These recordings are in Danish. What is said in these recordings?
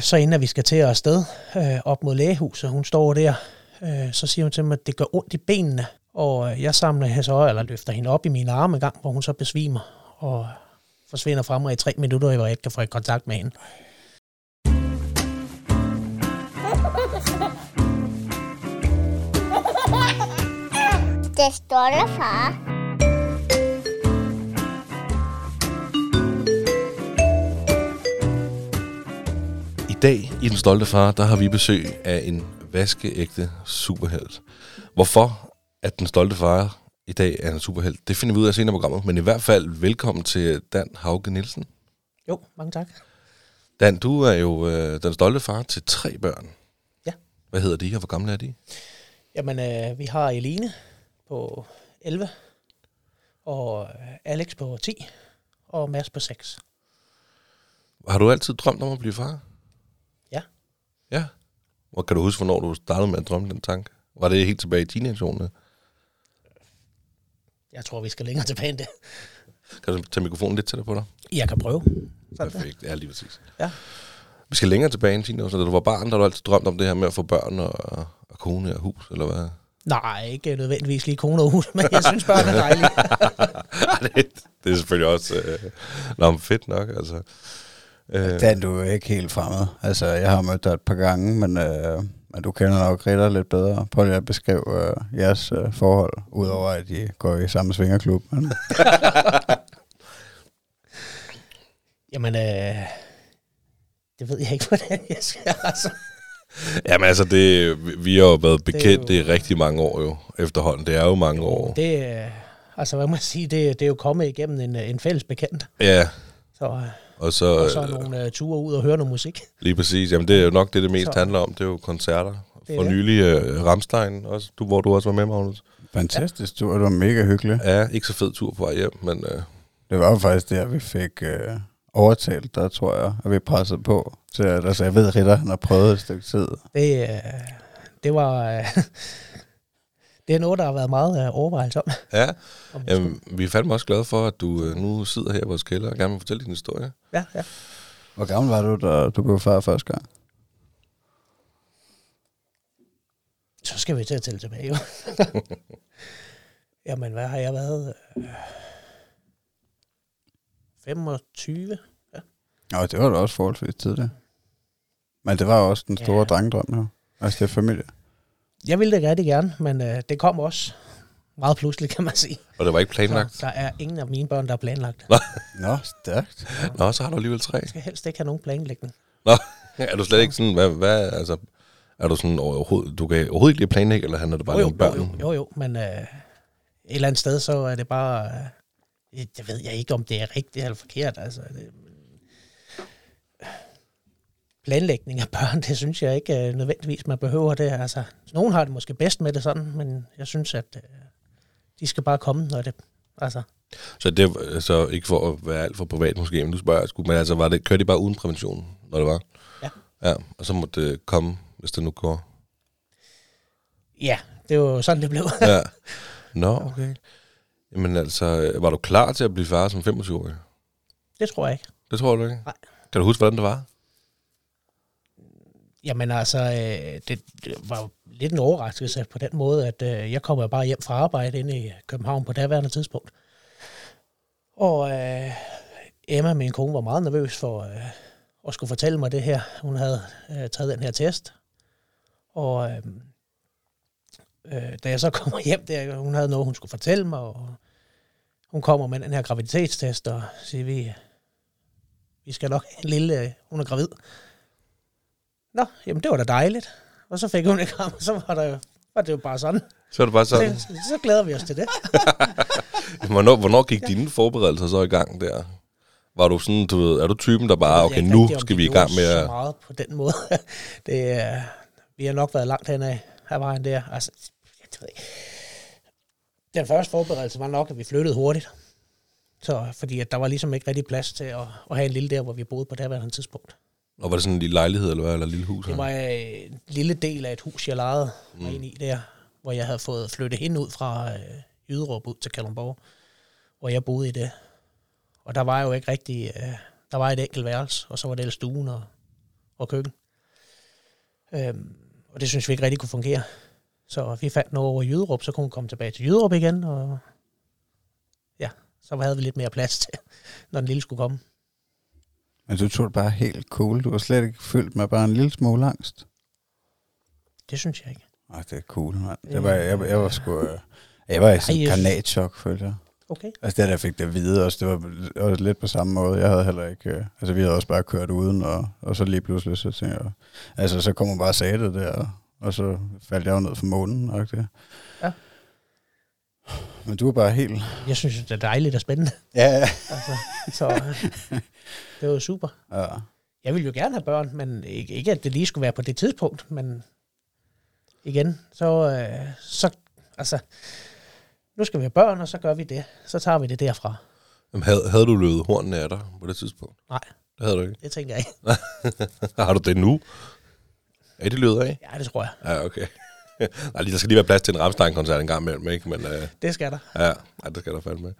Så inden vi skal til at afsted op mod lægehuset, hun står der, så siger hun til mig, at det gør ondt i benene. Og jeg samler så, eller løfter hende op i mine arme en gang, hvor hun så besvimer og forsvinder fremad i 3 minutter, hvor jeg ikke kan få i kontakt med hende. Den stolte far. I dag i Den stolte far, der har vi besøg af en vaskeægte superhelt. Hvorfor at Den stolte far i dag er en superhelt, det finder vi ud af senere i programmet. Men i hvert fald velkommen til Dan Hauge-Nielsen. Jo, mange tak. Dan, du er jo den stolte far til 3 børn. Ja. Hvad hedder de, og hvor gamle er de? Jamen, vi har Eline på 11, og Alex på 10, og Mads på 6. Har du altid drømt om at blive far? Ja. Ja? Og kan du huske, hvornår du startede med at drømme den tanke? Var det helt tilbage i teenageårene? Jeg tror, vi skal længere tilbage end det. Kan du tage mikrofonen lidt tættere på dig? Jeg kan prøve. Sådan. Perfekt, ja, lige præcis. Ja. Vi skal længere tilbage end 10 år, så da du var barn, der har du altid drømt om det her med at få børn og kone og hus, eller hvad? Nej, ikke nødvendigvis lige kone og hus, men jeg synes børn er dejlige. det er selvfølgelig også fedt nok, altså. Dan, du er ikke helt fremmed. Altså, jeg har mødt dig et par gange, men du kender nok Ritter lidt bedre. Prøv lige at beskrive jeres forhold, udover at I går i samme svingerklub. Jamen, det ved jeg ikke, hvordan jeg skal, altså. Jamen altså, vi har jo været bekendt i rigtig mange år jo, efterhånden. Det er jo mange år. Hvad må jeg sige, det er jo kommet igennem en fælles bekendt. Ja. Og så nogle ture ud og høre noget musik. Lige præcis, jamen det er jo nok det mest handler om, det er jo koncerter. For nylig Rammstein, også, hvor du også var med, Magnus. Fantastisk tur, det var mega hyggeligt. Ja, ikke så fed tur på vej hjem, men... Det var jo faktisk det, vi fik... overtalt, der tror jeg, at vi pressede på til, altså jeg ved, at Ritter, han har prøvet et stykke tid. Det er noget, der har været meget overvejelse om. Ja, jamen, vi er fandme også glade for, at du nu sidder her i vores kælder og gerne vil fortælle din historie. Ja, ja. Hvor gammel var du, da du blev far første gang? Så skal vi til at tælle tilbage, jo. Jamen, hvad har jeg været... 25, ja. Nå, det var da også forholdsvis tid, det. Men det var også den store drengedrøm her. Altså, det er familie. Jeg ville det rigtig gerne, men det kom også meget pludseligt, kan man sige. Og det var ikke planlagt? Så der er ingen af mine børn, der er planlagt. Nå, stærkt. Nå, så har du alligevel 3. Jeg skal helst ikke have nogen planlægning. Nå, er du slet ikke sådan, hvad altså, er du sådan overhovedet, du kan overhovedet ikke lide planlægge, eller handler det bare om børn? Jo, men et eller andet sted, så er det bare... Jeg ved ikke, om det er rigtigt eller forkert. Altså, planlægning af børn, det synes jeg ikke nødvendigvis, man behøver det. Altså, nogen har det måske bedst med det sådan, men jeg synes, at de skal bare komme, når det... Altså. Så det er altså, ikke for at være alt for privat måske, men du spørger sgu, men altså, kørte de bare uden prævention, når det var? Ja. Ja, og så måtte det komme, hvis det nu går? Ja, det var jo sådan, det blev. Ja. Nå, okay. Jamen altså, var du klar til at blive far som 25-årig? Det tror jeg ikke. Det tror du ikke? Nej. Kan du huske, hvordan det var? Jamen altså, det var lidt en overraskelse på den måde, at jeg kom bare hjem fra arbejde inde i København på daværende tidspunkt. Og Emma, min kone, var meget nervøs for at skulle fortælle mig det her. Hun havde taget den her test, og... da jeg så kommer hjem der, hun havde noget, hun skulle fortælle mig, og hun kommer med den her graviditetstest, og siger, vi skal nok have en lille, hun er gravid. Nå, jamen det var da dejligt. Og så fik hun det kram, og så var det jo bare sådan. Så var det bare sådan. Så glæder vi os til det. Hvornår gik dine forberedelser så i gang der? Var du sådan, du ved, er du typen, der bare, okay, nu skal vi i gang med at... så meget på den måde. Vi har nok været langt henad af vejen der, altså... Den første forberedelse var nok, at vi flyttede hurtigt. Så, fordi at der var ligesom ikke rigtig plads til at have en lille der, hvor vi boede på derværende tidspunkt. Og var det sådan en lille lejlighed, eller hvad, eller et lille hus? Det var en lille del af et hus, jeg lejede mig ind i der, hvor jeg havde fået flyttet hende ud fra Jyderup ud til Kalundborg, hvor jeg boede i det. Og der var jo ikke rigtig... der var et enkelt værelse, og så var det stuen og, og køkken. Og det synes vi ikke rigtig kunne fungere. Så vi fandt noget over i Jyderup, så kunne vi komme tilbage til Jyderup igen, og ja, så havde vi lidt mere plads til, når den lille skulle komme. Men du tog det bare helt cool. Du var slet ikke fyldt med bare en lille smule angst. Det synes jeg ikke. Åh, det er cool, mand. Det var, jeg var sgu... Jeg var i sådan en granatchok, følte jeg. Okay. Altså det, der fik det at vide også, det var også lidt på samme måde. Jeg havde heller ikke... Altså vi havde også bare kørt uden, og så lige pludselig, så tænkte jeg... Altså så kom hun bare og sagde det der, og så faldt jeg jo ned fra månen, og det. Ja. Men du er bare helt... Jeg synes, det er dejligt og spændende. Ja, ja. Altså, så det var jo super. Ja. Jeg ville jo gerne have børn, men ikke at det lige skulle være på det tidspunkt, men... Igen, så altså, nu skal vi have børn, og så gør vi det. Så tager vi det derfra. Jamen, havde du løbet hornene af dig på det tidspunkt? Nej. Det havde du ikke? Det tænker jeg ikke. Har du det nu? Er det løbet af? Ja, det tror jeg. Ja, okay. Nej, der skal lige være plads til en Rammstein-koncert en gang imellem, ikke? Men, det skal der. Ja, nej, det skal der fandme.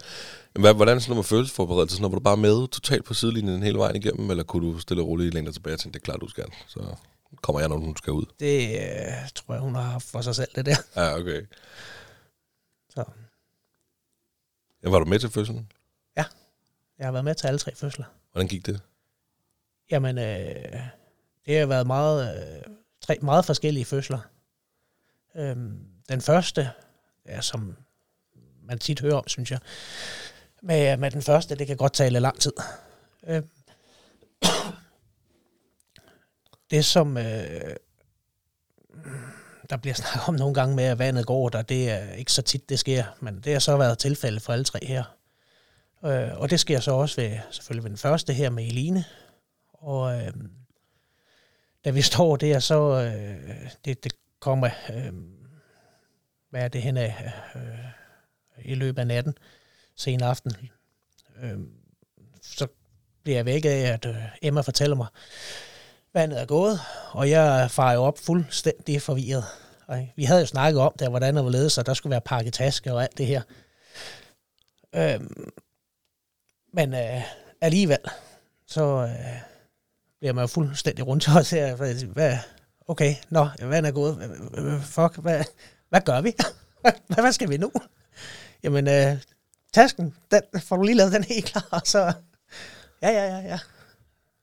Jamen, hvordan sådan noget med følelsesforberedelse? Sådan noget, var du bare med totalt på sidelinjen hele vejen igennem, eller kunne du stille og roligt længere tilbage og tænke, det er klart, du skal? Så... Kommer jeg, når hun skal ud? Det tror jeg, hun har haft for sig selv, det der. Ja, okay. Så. Ja, var du med til fødslen? Ja, jeg har været med til alle tre fødsler. Hvordan gik det? Jamen, det har været tre meget forskellige fødsler. Den første, som man tit hører om, synes jeg, med den første, det kan godt tage lang tid. Det, som der bliver snakket om nogle gange med, at vandet går der, det er ikke så tit, det sker. Men det har så været tilfældet for alle tre her. Og det sker så også selvfølgelig ved den første her med Eline. Og da vi står der, så det kommer, hvad er det hen af, i løbet af natten, sen aften. Så bliver jeg væk af, at Emma fortæller mig, vandet er gået, og jeg farer jo op fuldstændig forvirret. Vi havde jo snakket om der, hvordan der var ledet, så der skulle være pakketaske og alt det her. Men alligevel, så bliver man jo fuldstændig rundt og ser, okay, nå, vandet er gået, fuck, hvad gør vi? Hvad skal vi nu? Jamen, tasken, den får du lige lavet, den helt klar, så ja.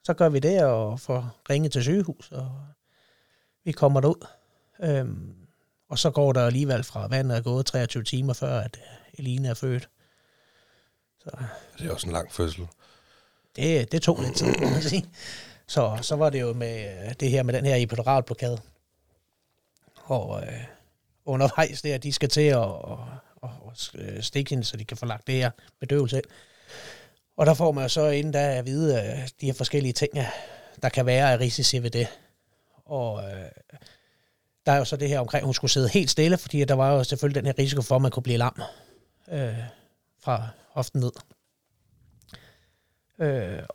Så gør vi det og får ringet til sygehus, og vi kommer derud. Og så går der alligevel fra vandet er gået 23 timer før, at Eline er født. Så. Det er også en lang fødsel. Det tog lidt tid, kan man sige. Så var det jo med det her med den her epiduralblokade. Og undervejs der, de skal til at stikke hende, så de kan få lagt det her bedøvelse ind. Og der får man jo så inden da at vide de her forskellige ting, der kan være af risici ved det. Og der er jo så det her omkring, hun skulle sidde helt stille, fordi der var jo selvfølgelig den her risiko for, at man kunne blive lam fra hoften ned.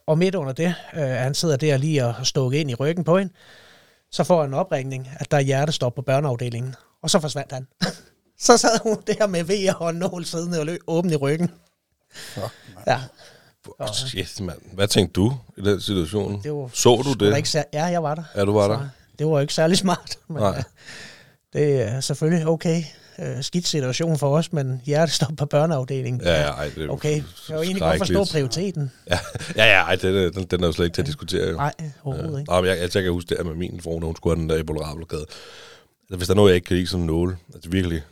Og midt under det, han sidder der lige og stukket ind i ryggen på hende, så får han en opringning, at der er hjertestop på børneafdelingen. Og så forsvandt han. Så sad hun der med vejer og nål siddende og åben i ryggen. Fuck, man. Ja. Shit, mand. Hvad tænkte du i den situation? Så du det? Ja, jeg var der. Ja, du var der. Det var ikke særlig smart. Men det er selvfølgelig okay. Skidt situation for os, men hjertestop på børneafdelingen. Ja, det er okay. Jeg var egentlig godt forstå prioriteten. Ja, den er jo slet ikke til at diskutere. Jo. Nej, overhovedet ikke. Nej, men jeg kan huske det med min frue, når hun skulle have den der epiduralblokade. Hvis der er noget, jeg ikke kan lide som nåle, altså virkelig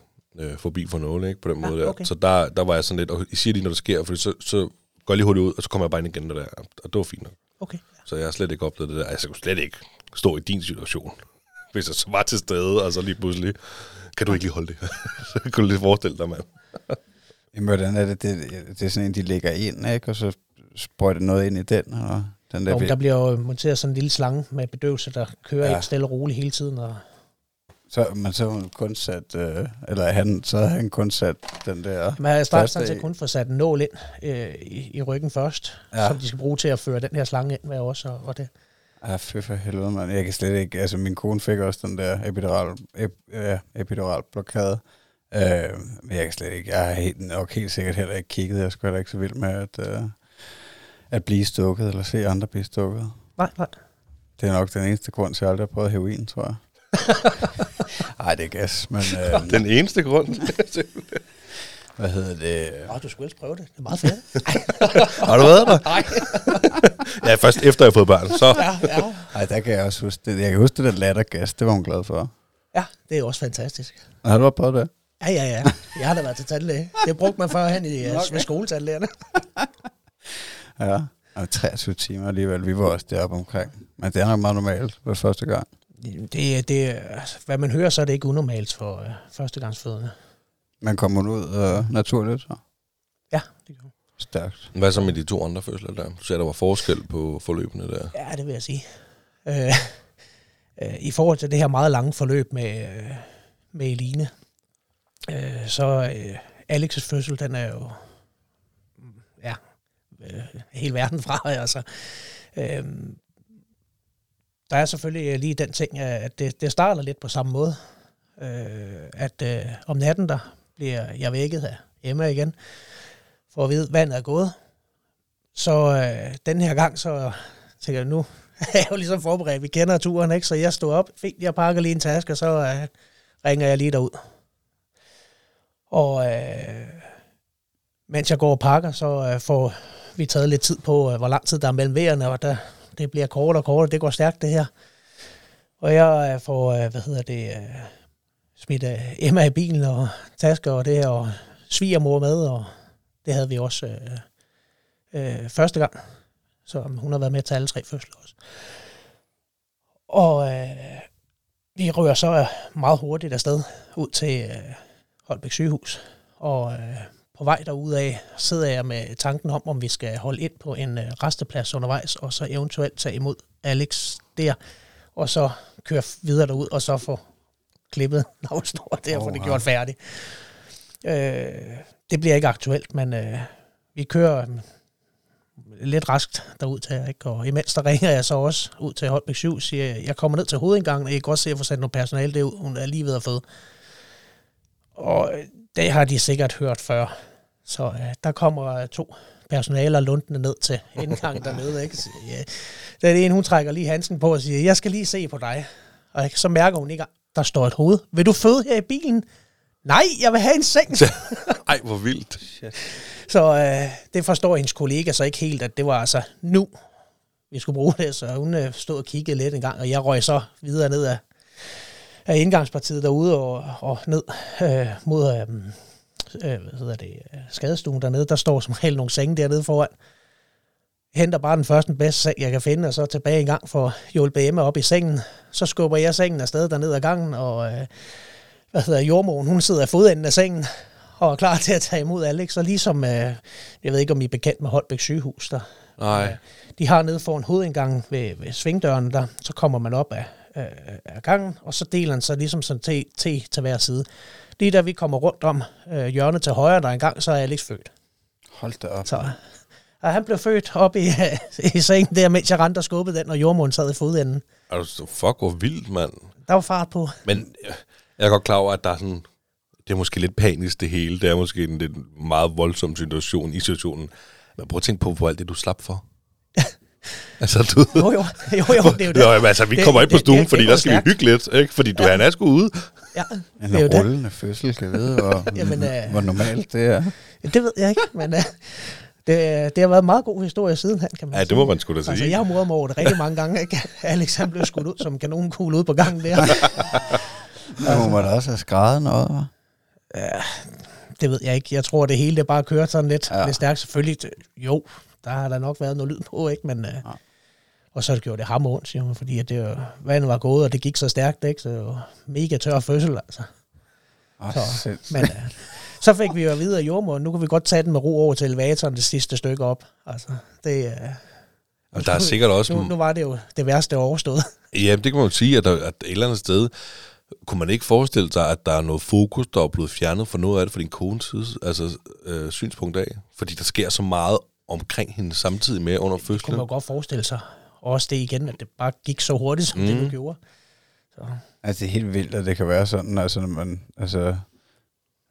forbi for nåle, ikke på den måde okay. Der. Så der var jeg sådan lidt, og I siger lige, når det sker, for så går lige hurtigt ud, og så kommer jeg bare ind igen, der, og det var fint nok. Okay. Ja. Så jeg har slet ikke oplevet det der. Jeg kunne slet ikke stå i din situation, hvis jeg så var til stede, og så lige pludselig, kan du ikke lige holde det? Så kunne du lige forestille dig, mand. Jamen, hvordan er det er sådan en, de lægger ind, ikke? Og så sprøjter noget ind i den, eller den der... Der bliver jo monteret sådan en lille slange med bedøvelse, der kører ikke stille og roligt hele tiden, og... Så havde han kun sat den der... Man havde sådan set kun fået sat en nål ind i ryggen først, som de skal bruge til at føre den her slange ind med os og det. Ja, for helvede, mand. Jeg kan slet ikke... Altså, min kone fik også den der epiduralblokade. Men jeg kan slet ikke... Jeg har helt sikkert heller ikke kigget. Jeg skulle heller ikke så vild med at blive stukket, eller se andre blive stukket. Nej. Det er nok den eneste grund til, at jeg aldrig har prøvet heroin, tror jeg. Ej, det er gas, men... Den eneste grund? Hvad hedder det? Åh, du skulle ellers prøve det. Det er meget fedt. Har du været der? Nej. Ja, først efter jeg har fået barn, så... Ja. Ej, der kan jeg også huske det. Jeg kan huske det der lattergas, det var hun glad for. Ja, det er også fantastisk. Og har du været på det? Ja. Jeg har da været til tandlæge. Det brugte man førhen med skoletandlægerne. Ja. 23 timer alligevel, vi var også deroppe omkring. Men det er nok meget normalt for første gang. Det, hvad man hører, så er det ikke unormalt for førstegangsfødende. Man kommer ud naturligt, så? Ja, det gør. Stærkt. Hvad så med de to andre fødsler der? Du sagde, der var forskel på forløbene der. Ja, det vil jeg sige. I forhold til det her meget lange forløb med Eline, så Alex's fødsel, den er jo... Ja... hele verden fra, altså. Der er selvfølgelig lige den ting, at det starter lidt på samme måde. At om natten, der bliver jeg vækket af Emma igen, for at vide, at vandet er gået. Så den her gang, så tænker jeg, nu er jeg jo ligesom forberedt. Vi kender turen, ikke? Så jeg stod op, fint, jeg pakker lige en taske, og så ringer jeg lige derud. Og mens jeg går og pakker, så får vi taget lidt tid på, hvor lang tid der er mellem vejerne, og det bliver kortere og kortere. Det går stærkt, det her. Og jeg får, smidt Emma i bilen og tasker og det her, og svigermor med, og det havde vi også første gang. Så hun har været med til alle tre fødsler også. Og vi rører så meget hurtigt afsted ud til Holbæk sygehus, og... På vej derudad sidder jeg med tanken om vi skal holde ind på en resteplads undervejs, og så eventuelt tage imod Alex der, og så køre videre derud, og så få klippet navsnor der, for det gjort færdigt. Det bliver ikke aktuelt, men vi kører lidt raskt derud til, ikke? Og imens der ringer jeg så også ud til Holbæk 7, siger jeg kommer ned til hovedindgangen, og jeg kan også se, at jeg får sat noget personale derud, hun er lige ved at føde. Og det har de sikkert hørt før. Så der kommer to personaler lundende ned til indgangen dernede. Ikke? Så, yeah. Den ene, hun trækker lige handsken på og siger, jeg skal lige se på dig. Og så mærker hun ikke, der står et hoved. Vil du føde her i bilen? Nej, jeg vil have en seng. Ej, hvor vildt. Shit. Så det forstår hendes kollega så ikke helt, at det var altså nu, vi skulle bruge det. Så hun stod og kiggede lidt en gang, og jeg røg så videre ned af indgangspartiet derude og ned mod skadestuen dernede. Der står som regel nogle senge dernede foran. Henter bare den første bedste seng, jeg kan finde, og så tilbage en gang for at hjælpe Emma op i sengen. Så skubber jeg sengen afsted dernede ad gangen, og jordmoren, hun sidder i fodenden af sengen og er klar til at tage imod Alex. Og ligesom, jeg ved ikke, om I er bekendt med Holbæk sygehus der. Nej. De har nede foran hovedindgangen ved svingdøren der, så kommer man op af gangen, og så deler den sig ligesom sådan til hver side. Lige da vi kommer rundt om hjørnet til højre, der engang, så er Alex født. Hold da op. Så han blev født op i sengen der, mens jeg rendte og skubbede den, og jordmoren sad i fodenden. Altså, fuck, hvor vildt, mand. Der var fart på. Men jeg er godt klar over, at der er sådan, det er måske lidt panisk det hele, det er måske en meget voldsom situation i situationen. Men prøv at tænke på alt det, du slap for. Altså, du... Jo, det er jo det. Nå, altså, vi kommer ikke på stuen, fordi der skal vi hygge lidt, ikke? Fordi du er sgu ude. Ja, det er jo det. Rullende fødsel, kan vide, hvor normalt det er. Det ved jeg ikke, men det har været en meget god historie siden han, kan man sige. Ja, det må man sgu da sige. Altså, jeg har mordet mig over det rigtig mange gange, ikke? Alex, han blev skudt ud som kanonkugle ude på gangen der. Ja, må man da også have skrædet noget, hva'? Ja, det ved jeg ikke. Jeg tror, det hele det bare kører sådan lidt stærkt. Selvfølgelig, jo... Der har der nok været noget lyd på, ikke? Men, ja. Og så gjorde det hammer ondt, siger man, fordi at det, vandet var gået, og det gik så stærkt, ikke? Så det var mega tør fødsel, altså. Så fik vi jo videre jordmål, nu kan vi godt tage den med ro over til elevatoren det sidste stykke op. Altså, det, og der er sikkert også... Nu var det jo det værste overstået. Ja, det kan man jo sige, at et eller andet sted... Kunne man ikke forestille sig, at der er noget fokus, der er blevet fjernet for noget af det fra din kones altså, synspunkt af? Fordi der sker så meget omkring hende samtidig med under fødslen. Det kunne man godt forestille sig. Også det igen, at det bare gik så hurtigt, som det nu gjorde. Så. Altså, det er helt vildt, at det kan være sådan, altså, når man, altså,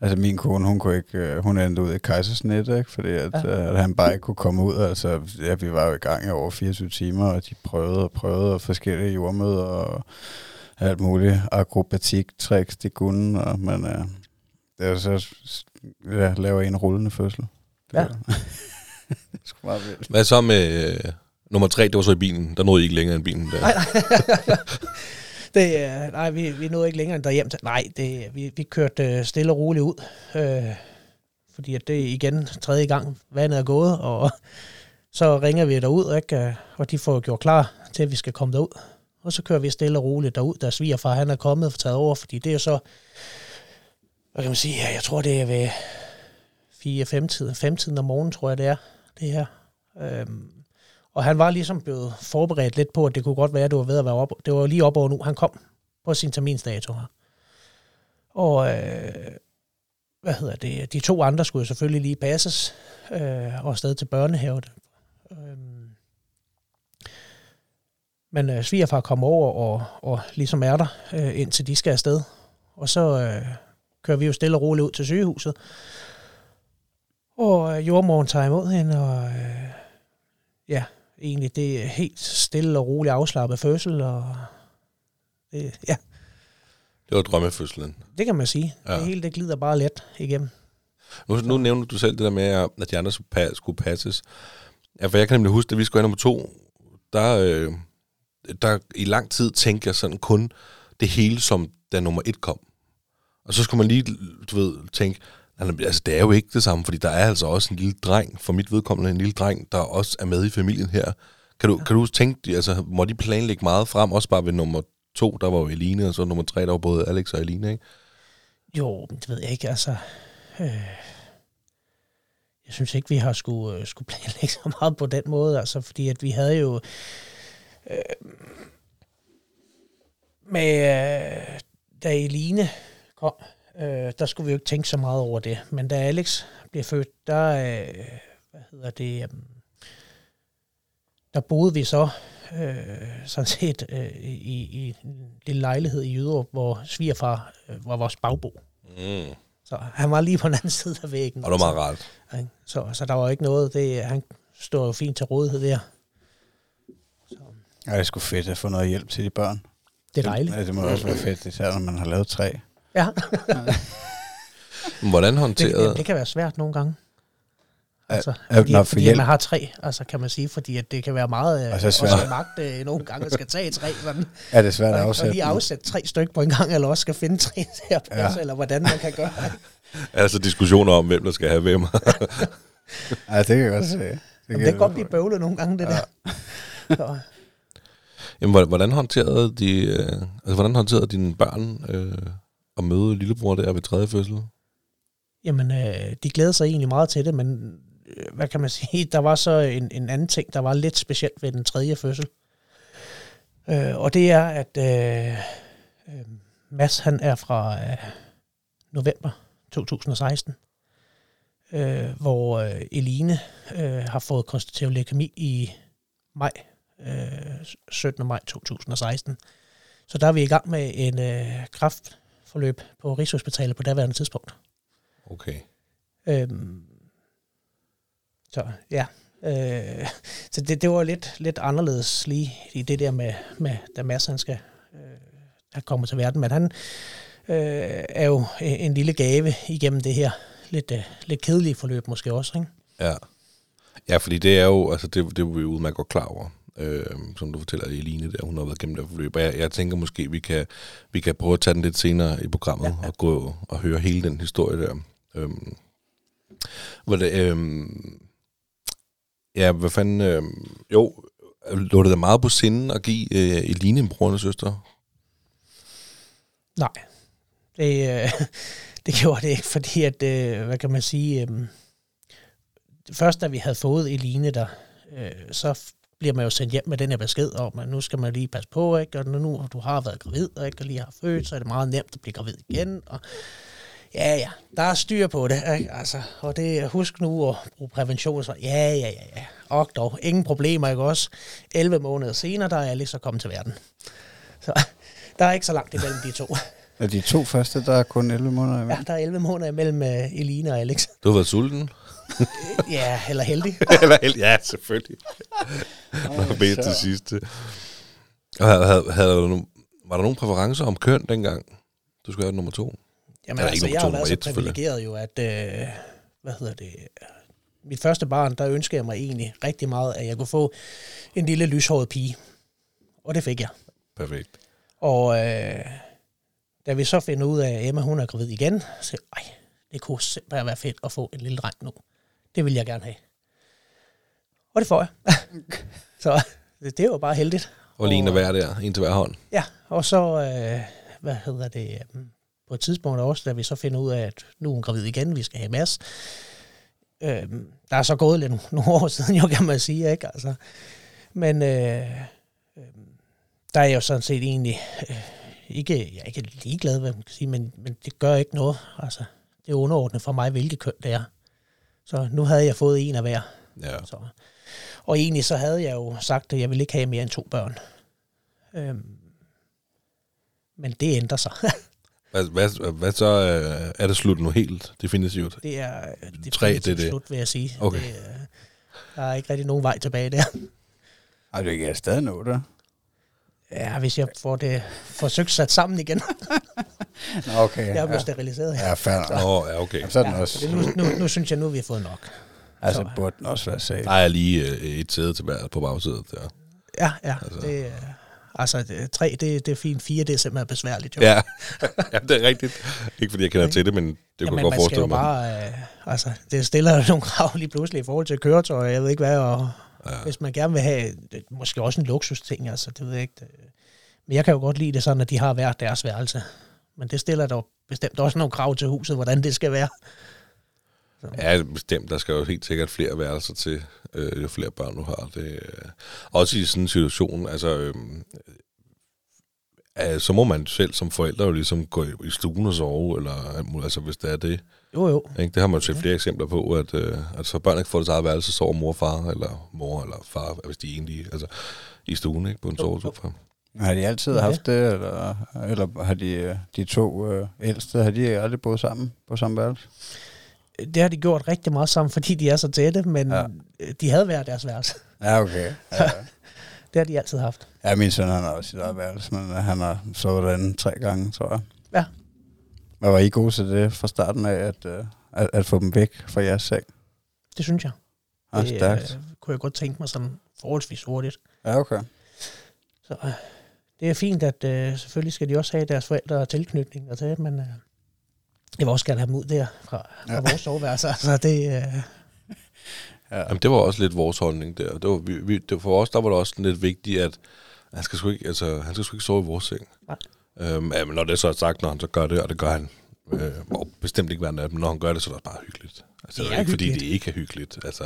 Altså min kone, hun kunne ikke, hun endte ud i kejsersnit, ikke? Fordi at, at han bare ikke kunne komme ud. Altså ja, vi var jo i gang i over 24 timer, og de prøvede og forskellige jordmøder og alt muligt akrobatik tricks de kunne, og man det er så laver en rullende fødsel. Det var vildt. Hvad så med nummer 3, det var så i bilen. Der nåede I ikke længere end bilen der. Nej. Det, nej, vi nåede ikke længere end derhjem. Nej, vi kørte stille og roligt ud, fordi at det igen tredje gang, vandet er gået, og så ringer vi derud, ikke? Og de får gjort klar til, at vi skal komme derud. Og så kører vi stille og roligt derud, der svigerfar, han er kommet og taget over, fordi det er så, hvad kan man sige, jeg tror det er ved 4-5-tiden om morgenen, tror jeg det er, det her. Og han var ligesom blevet forberedt lidt på, at det kunne godt være, at det var ved at være op. Det var lige op over nu, han kom på sin terminsdato her. Og de to andre skulle selvfølgelig lige passes og afsted til børnehavet. Men svigerfar kom over og ligesom er der, indtil de skal afsted. Og så kører vi jo stille og roligt ud til sygehuset. Og jordmoren tager imod hende, og egentlig det er helt stille og roligt afslappet fødsel. Og det var drømmefødslen. Det kan man sige. Ja. Det hele det glider bare let igennem. Nu nævner du selv det der med, at de andre skulle passes. Ja, for jeg kan nemlig huske, at vi skulle have nummer 2. Der i lang tid tænkte jeg sådan kun det hele, som da nummer 1 kom. Og så skulle man lige, tænke, altså det er jo ikke det samme, fordi der er altså også en lille dreng, for mit vedkommende en lille dreng, der også er med i familien her. Kan du tænke, altså må de planlægge meget frem, også bare ved nummer 2, der var jo Eline, og så nummer 3, der var både Alex og Eline, ikke? Jo, det ved jeg ikke, altså. Jeg synes ikke, vi har skulle planlægge så meget på den måde, altså fordi at vi havde jo da Eline kom, der skulle vi jo ikke tænke så meget over det. Men da Alex blev født, der, der boede vi så sådan set i en lejlighed i Jyderup, hvor svigerfar var vores bagbo. Mm. Så han var lige på den anden side af væggen. Og det var meget rart. Så der var ikke noget. Han stod jo fint til rådighed der. Ja, det er sgu fedt at få noget hjælp til de børn. Det er dejligt. Det må også være fedt, især når man har lavet 3. Ja. Hvordan håndterede det? Det kan være svært nogle gange. Altså, fordi man har 3, altså kan man sige, fordi at det kan være meget også magt nogle gange, at skal tage 3. Sådan. Ja, det er svært at afsætte. Og lige afsætte 3 stykker på en gang, eller også skal finde 3 til at passe, eller hvordan man kan gøre det. Altså diskussioner om, hvem der skal have hvem. Ja, det kan jeg godt se. Det kan godt blive bøvlet nogle gange, det der. Så. Jamen, hvordan håndterede dine børn at møde lillebror der ved tredje fødsel? Jamen, de glædede sig egentlig meget til det, men hvad kan man sige? Der var så en anden ting, der var lidt specielt ved den tredje fødsel. Og det er, at Mads, han er fra november 2016, hvor Eline har fået konstateret leukæmi i maj 17. maj 2016. Så der er vi i gang med en kræftforløb på Rigshospitalet på daværende tidspunkt. Okay. Så det var lidt anderledes lige i det der med da Mads, han skal komme til verden. Men han er jo en lille gave igennem det her lidt kedelige forløb måske også, ikke? Ja. Ja, fordi det er jo, altså det er vi udmærket godt klar over. Som du fortæller, Eline der, hun har været gennem det forløb. Og jeg tænker måske, vi kan prøve at tage den lidt senere i programmet, og gå og høre hele den historie der. Hvad fanden... lå det da meget på sinden at give Eline en bror og søster? Nej. Det gjorde det ikke, fordi at... hvad kan man sige... først da vi havde fået Eline der, så bliver man jo sendt hjem med den her besked om, at nu skal man lige passe på, ikke? Og nu du har været gravid, og ikke og lige har født, så er det meget nemt at blive gravid igen. Og ja, der er styr på det, ikke? Altså, og det, husk nu at bruge prævention, så ja. Og dog, ingen problemer, ikke også? 11 måneder senere, der er Alex så kommet til verden. Så der er ikke så langt imellem de to. Og de to første, der er kun 11 måneder imellem? Ja, der er 11 måneder imellem Eline og Alex. Du har været sulten? Ja, eller heldig. Ja, selvfølgelig. Nå, med til sidste. Var der nogen præferencer om køn dengang? Du skulle have nummer 2. Jamen altså, jeg har været så privilegeret jo, at... Mit første barn, der ønskede jeg mig egentlig rigtig meget, at jeg kunne få en lille lyshåret pige. Og det fik jeg. Perfekt. Og da vi så finder ud af, at Emma hun er gravid igen, så ej, det kunne simpelthen være fedt at få en lille dreng nu. Det vil jeg gerne have. Og det får jeg. Så det var bare heldigt. Og lige en til hver der, en til hver hånd. Ja, og så, på et tidspunkt også, da vi så finder ud af, at nu er hun gravid igen, vi skal have Mads. Der er så gået lidt nogle år siden, jo kan man sige, ikke? Altså, men der er jeg jo sådan set egentlig ikke ligeglad, hvad man kan sige, men det gør ikke noget. Altså, det er underordnet for mig, hvilket køn det er. Så nu havde jeg fået en af hver. Ja. Så. Og egentlig så havde jeg jo sagt, at jeg ville ikke have mere end 2 børn. Men det ændrer sig. Hvad så? Er det slut nu helt definitivt? Det er definitivt slut, vil jeg sige. Okay. Det, der er ikke rigtig nogen vej tilbage der. Ej, du kan stadig nå det. Ja, hvis jeg får det forsøgt sat sammen igen. Nå, okay. Jeg er blevet steriliseret her. Ja, færdig. Ja, okay. Jamen, så den også. Ja, nu synes jeg, nu vi har fået nok. Altså, så, burde den også være safe. Der er lige et sæde tilbage på bagsædet. Ja. Altså. Det er... Altså 3, det er fint. 4, det er simpelthen besværligt. Jo. Ja. Det er rigtigt. Ikke fordi jeg kender til det, men det kunne godt forestille mig. Bare, det stiller nogle krav lige pludselig i forhold til køretøj, jeg ved ikke hvad. Og ja. Hvis man gerne vil have, måske også en luksusting, det ved jeg ikke. Men jeg kan jo godt lide det sådan, at de har hver deres værelse. Men det stiller dog bestemt også nogle krav til huset, hvordan det skal være. Så. Ja, bestemt. Der skal jo helt sikkert flere værelser til, jo flere børn du har. Det, også i sådan en situation, så må man selv som forældre jo ligesom gå i stuen og sove, eller, hvis det er det. Jo. Ikke? Det har man jo set flere eksempler på, at så børn ikke får deres eget værelse, så sover mor og far, eller mor eller far, hvis de egentlig i stuen, ikke, på en sovesofa. Har de altid haft det, eller har de to ældste, har de aldrig boet sammen på samme værelse? Det har de gjort rigtig meget sammen, fordi de er så tætte, men de havde hver deres værelse. Ja, okay. Ja. Det har de altid haft. Ja, min søn har også sit eget værelse, men han har sovet derinde 3 gange, tror jeg. Ja. Men var I gode til det fra starten af, at få dem væk fra jeres seng? Det synes jeg. Ja, det kunne jeg godt tænke mig sådan forholdsvis hurtigt. Ja, okay. Så det er fint, at selvfølgelig skal de også have deres forældre og tilknytning og det, men... Jeg vil også gerne have dem ud der fra vores soveværelse. Altså det, Jamen, det var også lidt vores holdning der. Det var, for os der var det også lidt vigtigt, at han skal sgu ikke sove i vores seng. Men når det så er sagt, når han så gør det, og det gør han bestemt ikke hver nat, men når han gør det, så er det bare hyggeligt. Altså, det er ikke, fordi det ikke er hyggeligt. Altså,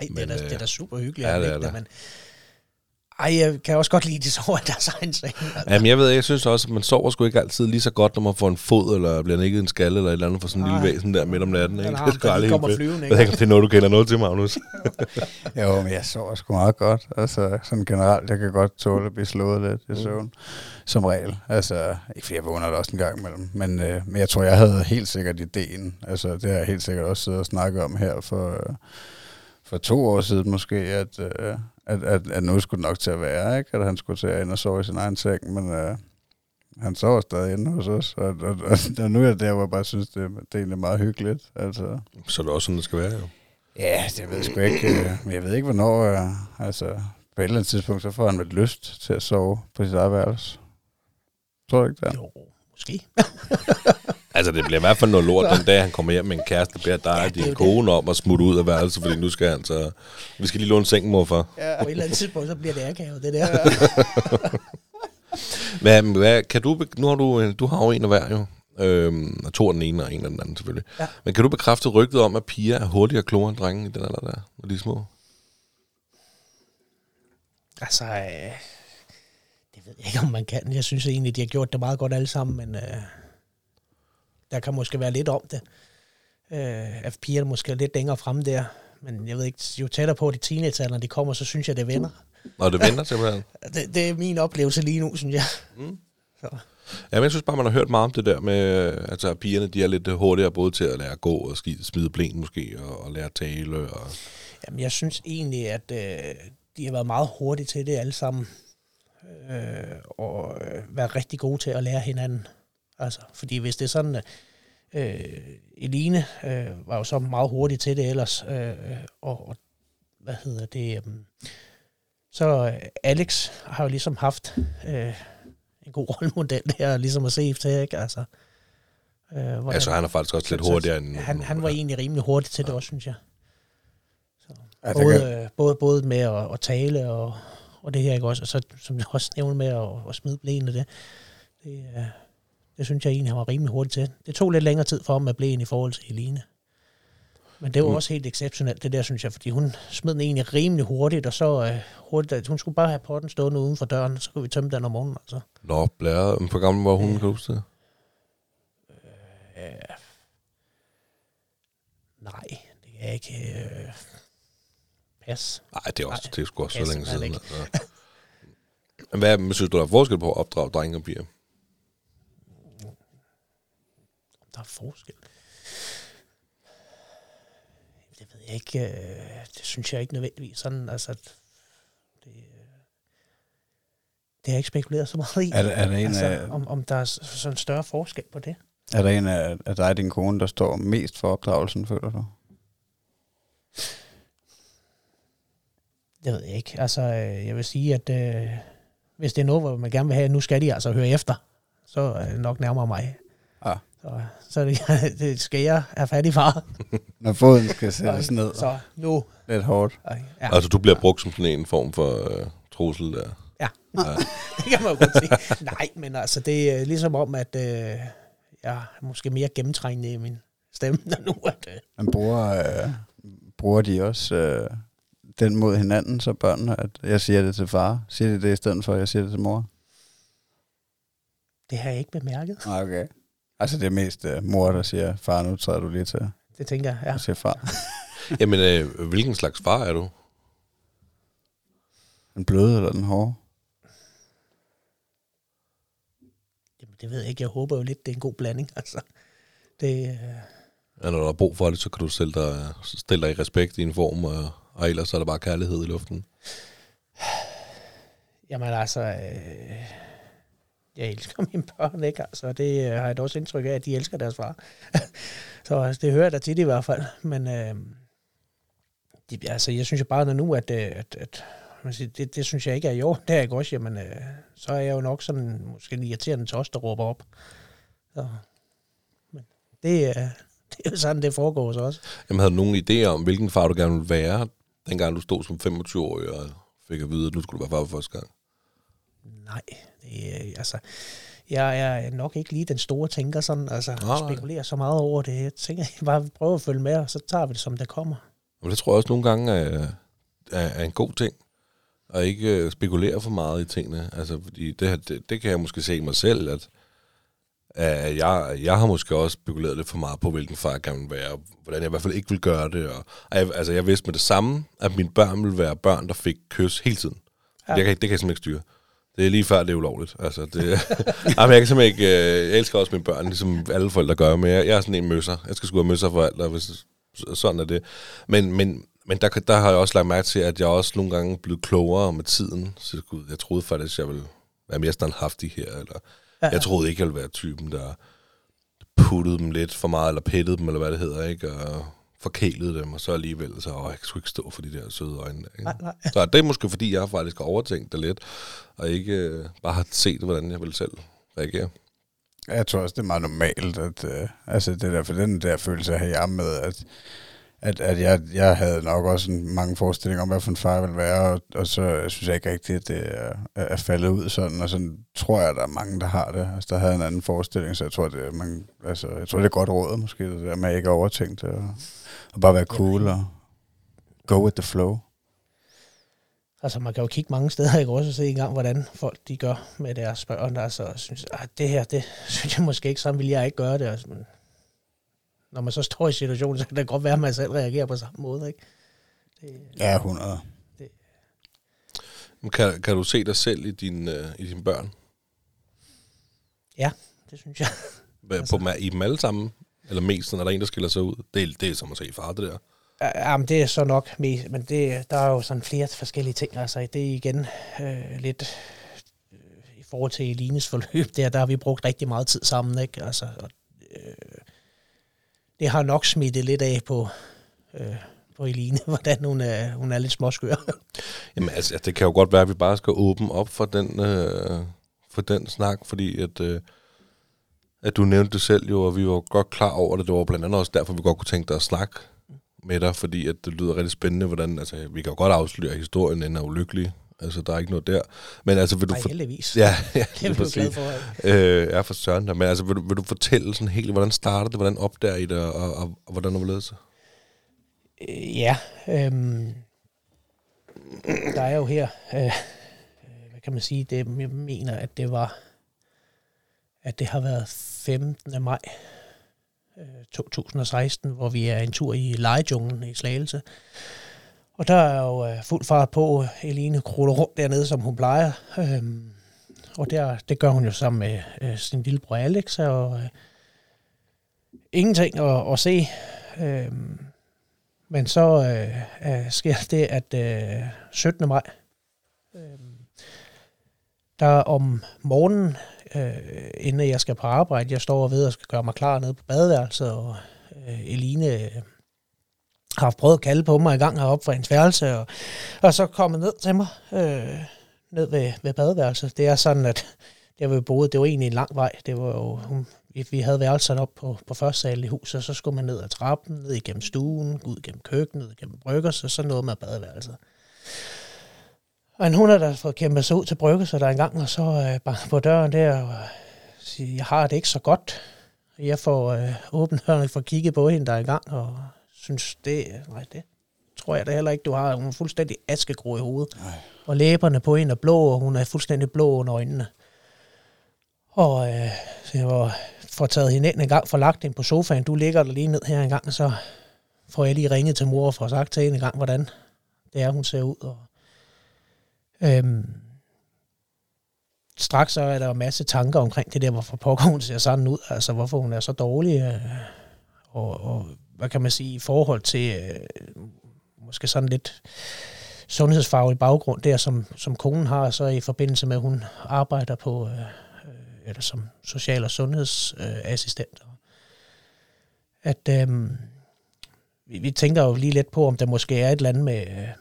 ej, men, det er da super hyggeligt. Ja, det er det. Ej, jeg kan også godt lide, at de sover i deres egen seng. Jamen, jeg synes også, at man sover sgu ikke altid lige så godt, når man får en fod, eller bliver nikket en skalle, eller et eller andet for sådan en lille væsen der midt om natten. Ikke? Det kommer flyvende, ikke? Det er noget, du kender noget til, Magnus. Jo, men jeg sover sgu meget godt. Altså, sådan generelt, jeg kan godt tåle at blive slået lidt i søvn. Som regel. Altså, ikke fordi jeg vågner det også en gang imellem. Men jeg tror, jeg havde helt sikkert ideen. Altså, det har jeg helt sikkert også siddet og snakket om her for 2 år siden måske, at nu skulle det nok til at være, ikke? At han skulle til at ind og sove i sin egen seng, men han sover stadig inde hos os, og nu er jeg der, hvor jeg bare synes, det er egentlig meget hyggeligt. Altså. Så er det også sådan, det skal være, jo? Ja, det ved jeg sgu ikke. Jeg ved ikke, hvornår... på et eller andet tidspunkt, så får han med lyst til at sove på sit eget værelse. Tror du ikke det? Jo, måske. Det bliver i hvert fald noget lort, den dag han kommer hjem med en kæreste, beder dig og din kone om at smutte ud af værelset, fordi nu skal han så... Vi skal lige låne sengen, morfar. Ja, på et eller andet tidspunkt, så bliver det akavet, det der. Ja. Hvad kan du... Nu har du har jo en af hver, jo. Og 2 af den ene, og 1 af den anden, selvfølgelig. Ja. Men kan du bekræfte rygtet om, at piger er hurtigere og klogere end drenge i den alder der, når de er små? Det ved jeg ikke, om man kan. Jeg synes egentlig, de har gjort det meget godt alle sammen, men... Der kan måske være lidt om det. At pigerne måske er lidt længere frem der. Men jeg ved ikke, jo tættere på de teenagealderen, når de kommer, så synes jeg, det vender. Og det vender simpelthen? Det er min oplevelse lige nu, synes jeg. Mm. Så. Ja, men jeg synes bare, man har hørt meget om det der med, altså pigerne, de er lidt hurtigere både til at lære at gå og smide blen måske, og lære at tale. Og jamen, jeg synes egentlig, at de har været meget hurtige til det alle sammen, og været rigtig gode til at lære hinanden. Altså, fordi hvis det er sådan, Eline var jo så meget hurtig til det ellers, og hvad hedder det, så Alex har jo ligesom haft en god rollemodel der, ligesom at se efter, ikke? Altså, altså han er faktisk også lidt hurtigere end... Han var egentlig rimelig hurtig til det også, synes jeg. Så, ja, både med at tale og det her, ikke også? Og så, som jeg også nævnte med at smide blæen og det. Det synes jeg egentlig, han var rimelig hurtig til. Det tog lidt længere tid for ham at blæen i forhold til Eline. Men det var også helt exceptionelt, det der, synes jeg, fordi hun smed den egentlig rimelig hurtigt, og så hurtigt, hun skulle bare have potten stående uden for døren, og så kunne vi tømme den om morgenen. Altså. Nå, blæret. Hvor gammel var hun, kan du huske det? Nej, det kan jeg ikke. Pas. Nej, det er også, det er sgu også pas, så længe siden. Altså. Hvad synes du, der er forskel på at opdrage drenge og piger? Der er forskel. Ikke, det synes jeg ikke nødvendigvis sådan, altså det har jeg ikke spekuleret så meget i. Er der en altså, af, om der er sådan en større forskel på det? Er der en af dig og din kone, der står mest for opdragelsen, føler du? Det ved jeg ikke. Altså, jeg vil sige, at hvis det er noget, hvor man gerne vil have, nu skal de altså høre efter, så er det nok nærmere mig. Ja. Så det skal jeg er fattig far. Når foden skal sættes ned. Så nu. Lidt hårdt. Ja. Altså du bliver brugt som sådan en form for trussel der. Ja. Det kan man jo godt sige. Nej, men altså det er ligesom om, at jeg er måske mere gennemtrængende i min stemme, når nu er det. Man bruger de også den mod hinanden, så børnene, at jeg siger det til far. Siger de det i stedet for, at jeg siger det til mor? Det har jeg ikke bemærket. Okay. Altså det er mest mor, der siger, far, nu træder du lige til. Det tænker jeg, ja. Og siger far. Jamen, hvilken slags far er du? Den bløde eller den hårde? Jamen, det ved jeg ikke. Jeg håber jo lidt, det er en god blanding, altså. Ja, når der er brug for det, så kan du stille dig i respekt i en form, og ellers er der bare kærlighed i luften. Jamen altså... Jeg elsker mine børn, ikke? Altså, det har jeg da også indtryk af, at de elsker deres far. Så altså, det hører jeg da tit i hvert fald. Men altså, jeg synes jo bare, nu, at man siger, det synes jeg ikke er i orden. Det er jeg også. Jamen, så er jeg jo nok sådan, måske en irriterende tos, der råber op. Så, men det er jo sådan, det foregår så også. Jamen, havde du nogen idéer om, hvilken far du gerne ville være, dengang du stod som 25-årig og fik at vide, at nu skulle du være far for første gang? Nej. Altså, jeg er nok ikke lige den store tænker sådan, altså spekulerer så meget over det. Jeg tænker, jeg bare prøver at følge med, og så tager vi det, som det kommer. Men det tror jeg også nogle gange er en god ting, og ikke spekulere for meget i tingene. Altså, fordi det kan jeg måske se i mig selv, at jeg har måske også spekuleret lidt for meget på, hvilken far jeg gerne vil være, og hvordan jeg i hvert fald ikke vil gøre det. Altså, jeg vidste med det samme, at mine børn ville være børn, der fik kys hele tiden. Ja. Det kan jeg simpelthen ikke styre. Det er lige før, det er ulovligt. Altså, jeg kan simpelthen ikke... Jeg elsker også mine børn, ligesom alle forældre gør, men jeg er sådan en møsser. Jeg skal sgu have møsser for alt, hvis sådan er det. Men der har jeg også lagt mærke til, at jeg også nogle gange blev klogere med tiden. Så jeg troede faktisk, jeg ville være mere standhaftig her. Eller, jeg troede ikke, jeg ville være typen, der puttede dem lidt for meget, eller pittede dem, eller hvad det hedder, ikke? Og forkælede dem, og så alligevel, så jeg skulle ikke stå for de der søde øjne. Nej. Så det er måske, fordi jeg faktisk har overtænkt det lidt, og ikke bare har set, hvordan jeg ville selv reagere. Jeg tror også, det er meget normalt, at altså det der, for den der følelse af jeg med, at jeg havde nok også mange forestillinger om, hvad for en far jeg ville være, og så synes jeg ikke rigtigt, at det er faldet ud sådan, og sådan tror jeg, at der er mange, der har det. Altså, der havde en anden forestilling, så jeg tror, det er godt råd, måske, det der med ikke overtænkt det, og bare være cool og go with the flow. Altså, man kan jo kigge mange steder, ikke også, og se engang, hvordan folk de gør med deres børn, der så synes, det her, det synes jeg måske ikke, sådan vil jeg ikke gøre det, altså, men når man så står i situationen, så kan det godt være, at man selv reagerer på samme måde, ikke? Ja, 100. Kan du se dig selv i dine børn? Ja, det synes jeg. I dem alle sammen? Eller mest, når der er en, der skiller sig ud? Det er som at se far, det der. Ja, men det er så nok mest. Men der er jo sådan flere forskellige ting. Altså, det er igen lidt i forhold til Elines forløb. Der har vi brugt rigtig meget tid sammen, ikke? Altså, det har nok smittet lidt af på Eline, hvordan hun er lidt småskør. Jamen altså, det kan jo godt være, at vi bare skal åbne op for den snak, fordi at du nævnte det selv jo, og vi var godt klar over det. Det var blandt andet også derfor, vi godt kunne tænke dig at snakke med dig, fordi at det lyder rigtig spændende, hvordan, altså vi kan jo godt afsløre, at historien ender ulykkelig. Altså, der er ikke noget der. Men altså, vil du... heldigvis. Ja, det er du glad for. Jeg er for søren der. Men altså, vil du fortælle sådan helt, hvordan startede det, hvordan opdager I det, og hvordan overlevede det? Der er jo her, hvad kan man sige, det jeg mener, at det var, at det har været 15. maj 2016, hvor vi er en tur i Lejjunglen i Slagelse. Og der er jo fuld fart på. Eline kruller rundt dernede, som hun plejer. Og det gør hun jo sammen med sin lillebror Alex. Og ingenting at se. Men så sker det, at 17. maj, der om morgenen, inden jeg skal på arbejde, jeg står og skal gøre mig klar nede på badeværelset, og Eline har prøvet at kalde på mig i gang heroppe fra hendes værelse, og så kommet ned til mig, ned ved badeværelset. Det er sådan, at der vi boede, det var egentlig en lang vej. Det var jo, vi havde værelserne op på første sal i huset, og så skulle man ned ad trappen, ned igennem stuen, ud igennem køkkenet, ned igennem bryggerset, og så noget med badeværelset. Og en hund, der har fået kæmpet sig ud til bryggerset der engang, og så banker på døren der og siger, jeg har det ikke så godt. Jeg får åbnet døren og får kigget på hende der engang, og synes det tror jeg da heller ikke, du har. Hun er fuldstændig askegrå i hovedet. Ej. Og læberne på hende er blå, og hun er fuldstændig blå under øjnene. Og så jeg får taget hende ind en gang, får lagt hende på sofaen, du ligger der lige ned her en gang, så får jeg lige ringet til mor og får sagt til hende en gang, hvordan det er, hun ser ud. Og straks så er der en masse tanker omkring det der, hvorfor pågår hun ser sådan ud, altså hvorfor hun er så dårlig, og hvad kan man sige, i forhold til måske sådan lidt sundhedsfaglig baggrund der, som konen har, så i forbindelse med, at hun arbejder på, eller som social- og sundhedsassistent. At vi tænker jo lige lidt på, om der måske er et eller andet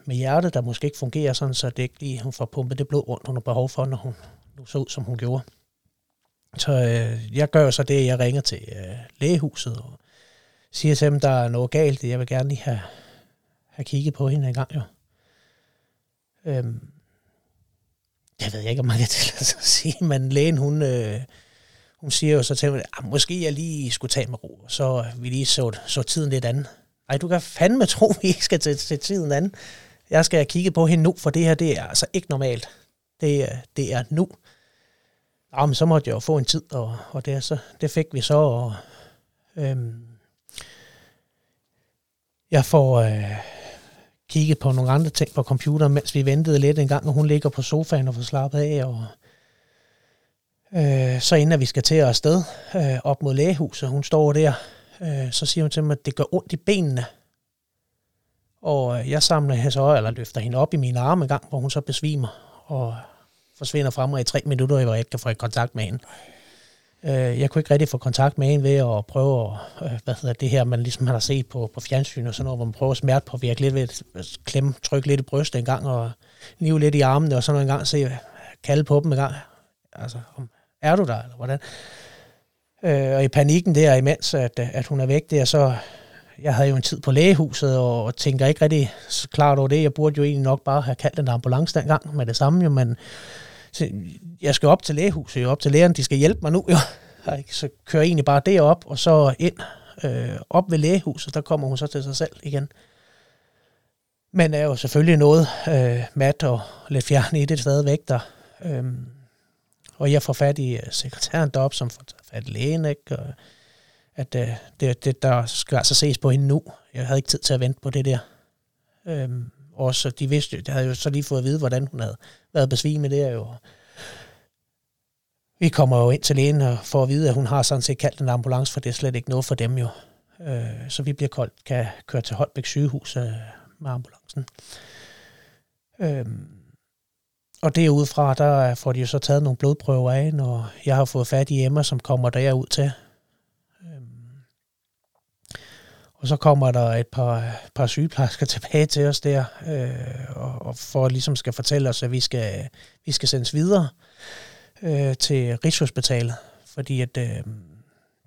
med hjertet, der måske ikke fungerer sådan, så det ikke lige, hun får pumpet det blod rundt, hun har behov for, når hun nu så ud, som hun gjorde. Så jeg gør så det, jeg ringer til lægehuset og siger til dem, der er noget galt. Jeg vil gerne lige have kigget på hende en gang, jo. Jeg ved ikke, om man kan tillade sig at sige, men lægen, hun siger jo så til mig, måske jeg lige skulle tage med ro, så vi lige så tiden lidt anden. Ej, du kan fandme tro, vi ikke skal til tiden anden. Jeg skal kigge på hende nu, for det her, det er altså ikke normalt. Det er nu. Men så måtte jeg jo få en tid, og det fik vi så, og jeg får kigget på nogle andre ting på computeren, mens vi ventede lidt en gang, og hun ligger på sofaen og får slappet af. Og, så inden vi skal til at afsted op mod lægehuset, hun står der, så siger hun til mig, at det gør ondt i benene. Og jeg løfter hende op i mine arme en gang, hvor hun så besvimer og forsvinder fra mig i 3 minutter, hvor jeg ikke kan få kontakt med hende. Jeg kunne ikke rigtig få kontakt med en ved at prøve at, det her, man ligesom har set på fjernsyn og sådan noget, hvor man prøver at smertepåvirke lidt ved at klemme, trykke lidt i brystet en gang, og nive lidt i armene og sådan noget en gang, se, kalde på dem en gang. Altså, er du der, eller hvordan? Og i panikken der, imens at hun er væk der, så jeg havde jo en tid på lægehuset, og tænker ikke rigtig klart over det. Jeg burde jo egentlig nok bare have kaldt en ambulance dengang med det samme, jo, men jeg skal op til lægehuset, op til lægerne, de skal hjælpe mig nu, jo. Så kører jeg egentlig bare derop, og så ind, op ved lægehuset, der kommer hun så til sig selv igen. Men er jo selvfølgelig noget mat og lidt fjern i det stadigvæk der. Og jeg får fat i sekretæren deroppe, som får fat i lægen, ikke? Og at det der skal altså ses på hende nu. Jeg havde ikke tid til at vente på det der. Og så de vidste, jeg havde jo så lige fået at vide, hvordan hun havde været besvimet der, jo. Vi kommer jo ind til lægen og får at vide, at hun har sådan set kaldt en ambulance, for det er slet ikke noget for dem jo. Så vi bliver koldt, kan køre til Holbæk sygehus med ambulancen. Og derudfra, der får de jo så taget nogle blodprøver af, når jeg har fået fat i Emma, som kommer derud til. Og så kommer der et par sygeplejersker tilbage til os der, og for ligesom skal fortælle os, at vi skal sendes videre til Rigshospitalet, fordi at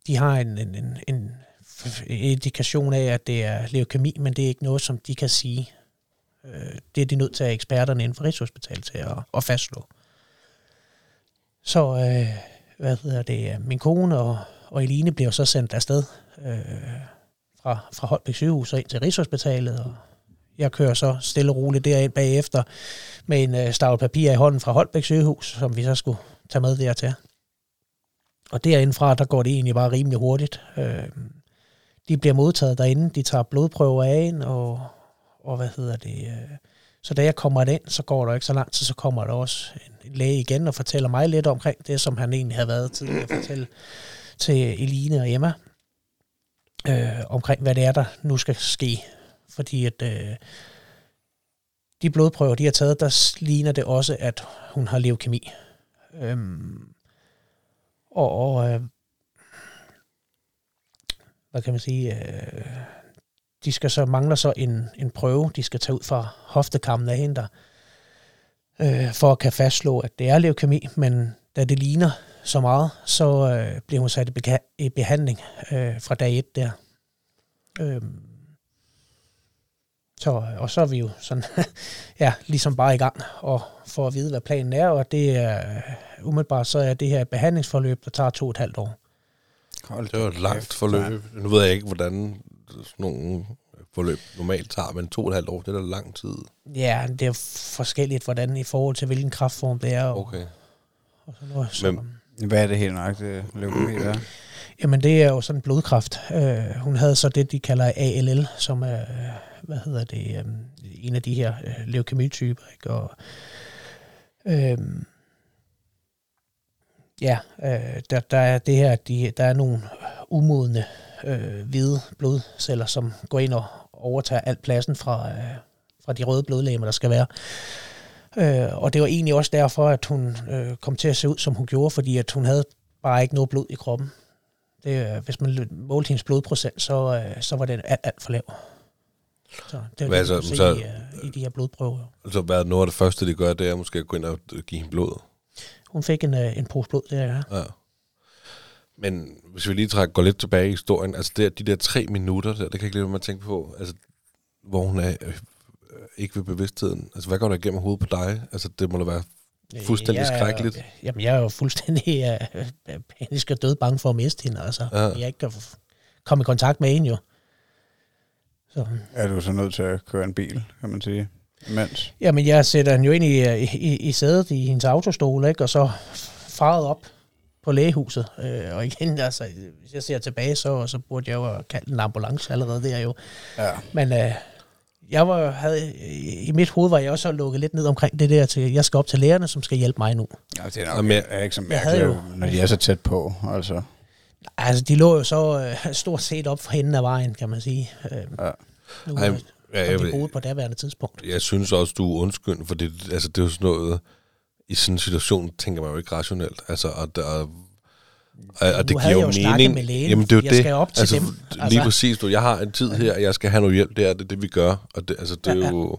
de har en indikation af, at det er leukemi, men det er ikke noget, som de kan sige. Det er de nødt til at eksperterne inden for Rigshospitalet til at fastslå. Så min kone og Eline bliver så sendt afsted fra Holbæk sygehus og ind til Rigshospitalet, og jeg kører så stille og roligt derind bagefter med en stavl papir i hånden fra Holbæk sygehus, som vi så skulle tage med dertil. Og derindefra, der går det egentlig bare rimelig hurtigt. De bliver modtaget derinde, de tager blodprøver af en, og så da jeg kommer ind, så går der ikke så langt, så kommer der også en læge igen og fortæller mig lidt omkring det, som han egentlig havde været tidligere at fortælle til Eline og Emma, omkring hvad det er, der nu skal ske. Fordi at de blodprøver, de har taget, der ligner det også, at hun har leukemi. Hvad kan man sige... De skal så mangler så en prøve, de skal tage ud fra hoftekammen af hende, der, for at kan fastslå, at det er leukemi, men da det ligner så meget, så bliver hun sat i behandling fra dag 1 der. Så er vi jo sådan, ja, ligesom bare i gang, og for at vide, hvad planen er, og det er umiddelbart, så er det her behandlingsforløb, der tager 2,5 år. Det var et langt forløb. Nu ved jeg ikke, hvordan nogle forløb normalt tager, men 2,5 år, det er da lang tid. Ja, det er forskelligt, hvordan i forhold til, hvilken kræftform det er. Okay. Og sådan noget, men hvad er det helt nøjagtigt, leukemi er? Jamen, det er jo sådan en blodkræft. Hun havde så det, de kalder ALL, som er, en af de her leukemityper, ikke? Og... der er det her, der er nogle umodne hvide blodceller, som går ind og overtager alt pladsen fra de røde blodlegemer, der skal være. Og det var egentlig også derfor, at hun kom til at se ud, som hun gjorde, fordi at hun havde bare ikke noget blod i kroppen. Hvis man målte hendes blodprocent, så var den alt for lav. Så det er altså, i de her blodprøver. Altså hvad noget af det første, de gør, det er måske at gå ind og give hende blod? Hun fik en pose blod, det er ja. Men hvis vi lige går lidt tilbage i historien, altså de der 3 minutter, der, det kan jeg ikke lide, hvad man tænker på, altså, hvor hun er ikke ved bevidstheden. Altså, hvad går der igennem hovedet på dig? Altså, det må da være fuldstændig skrækkeligt. Jamen, jeg er jo fuldstændig panisk og død bange for at miste hende, altså. Ja. Jeg ikke kan komme i kontakt med hende, jo. Så. Er du så nødt til at køre en bil, kan man sige? Mens. Jamen, jeg sætter hende jo ind i sædet i hendes autostol, ikke? Og så farede op på lægehuset. Og igen, altså, hvis jeg ser tilbage, så burde jeg jo have kaldt en ambulance allerede der jo. Ja. Men i mit hoved var jeg også lukket lidt ned omkring det der til, jeg skal op til lægerne, som skal hjælpe mig nu. Ja, det er nok ikke så mærkeligt, når de er så tæt på, altså. Altså, de lå jo så stort set op for enden af vejen, kan man sige. De boede på daværende tidspunkt. Jeg synes også, du er undskyld, for det, altså, det er jo sådan noget, i sådan en situation tænker man jo ikke rationelt. Altså, og det giver jo mening. Nu havde jeg jo snakket med lægen. Jamen, det er jo jeg det. Skal op til altså, dem. Altså. Lige præcis, du, jeg har en tid her, og jeg skal have noget hjælp, det er det vi gør. Og det, altså, det er jo...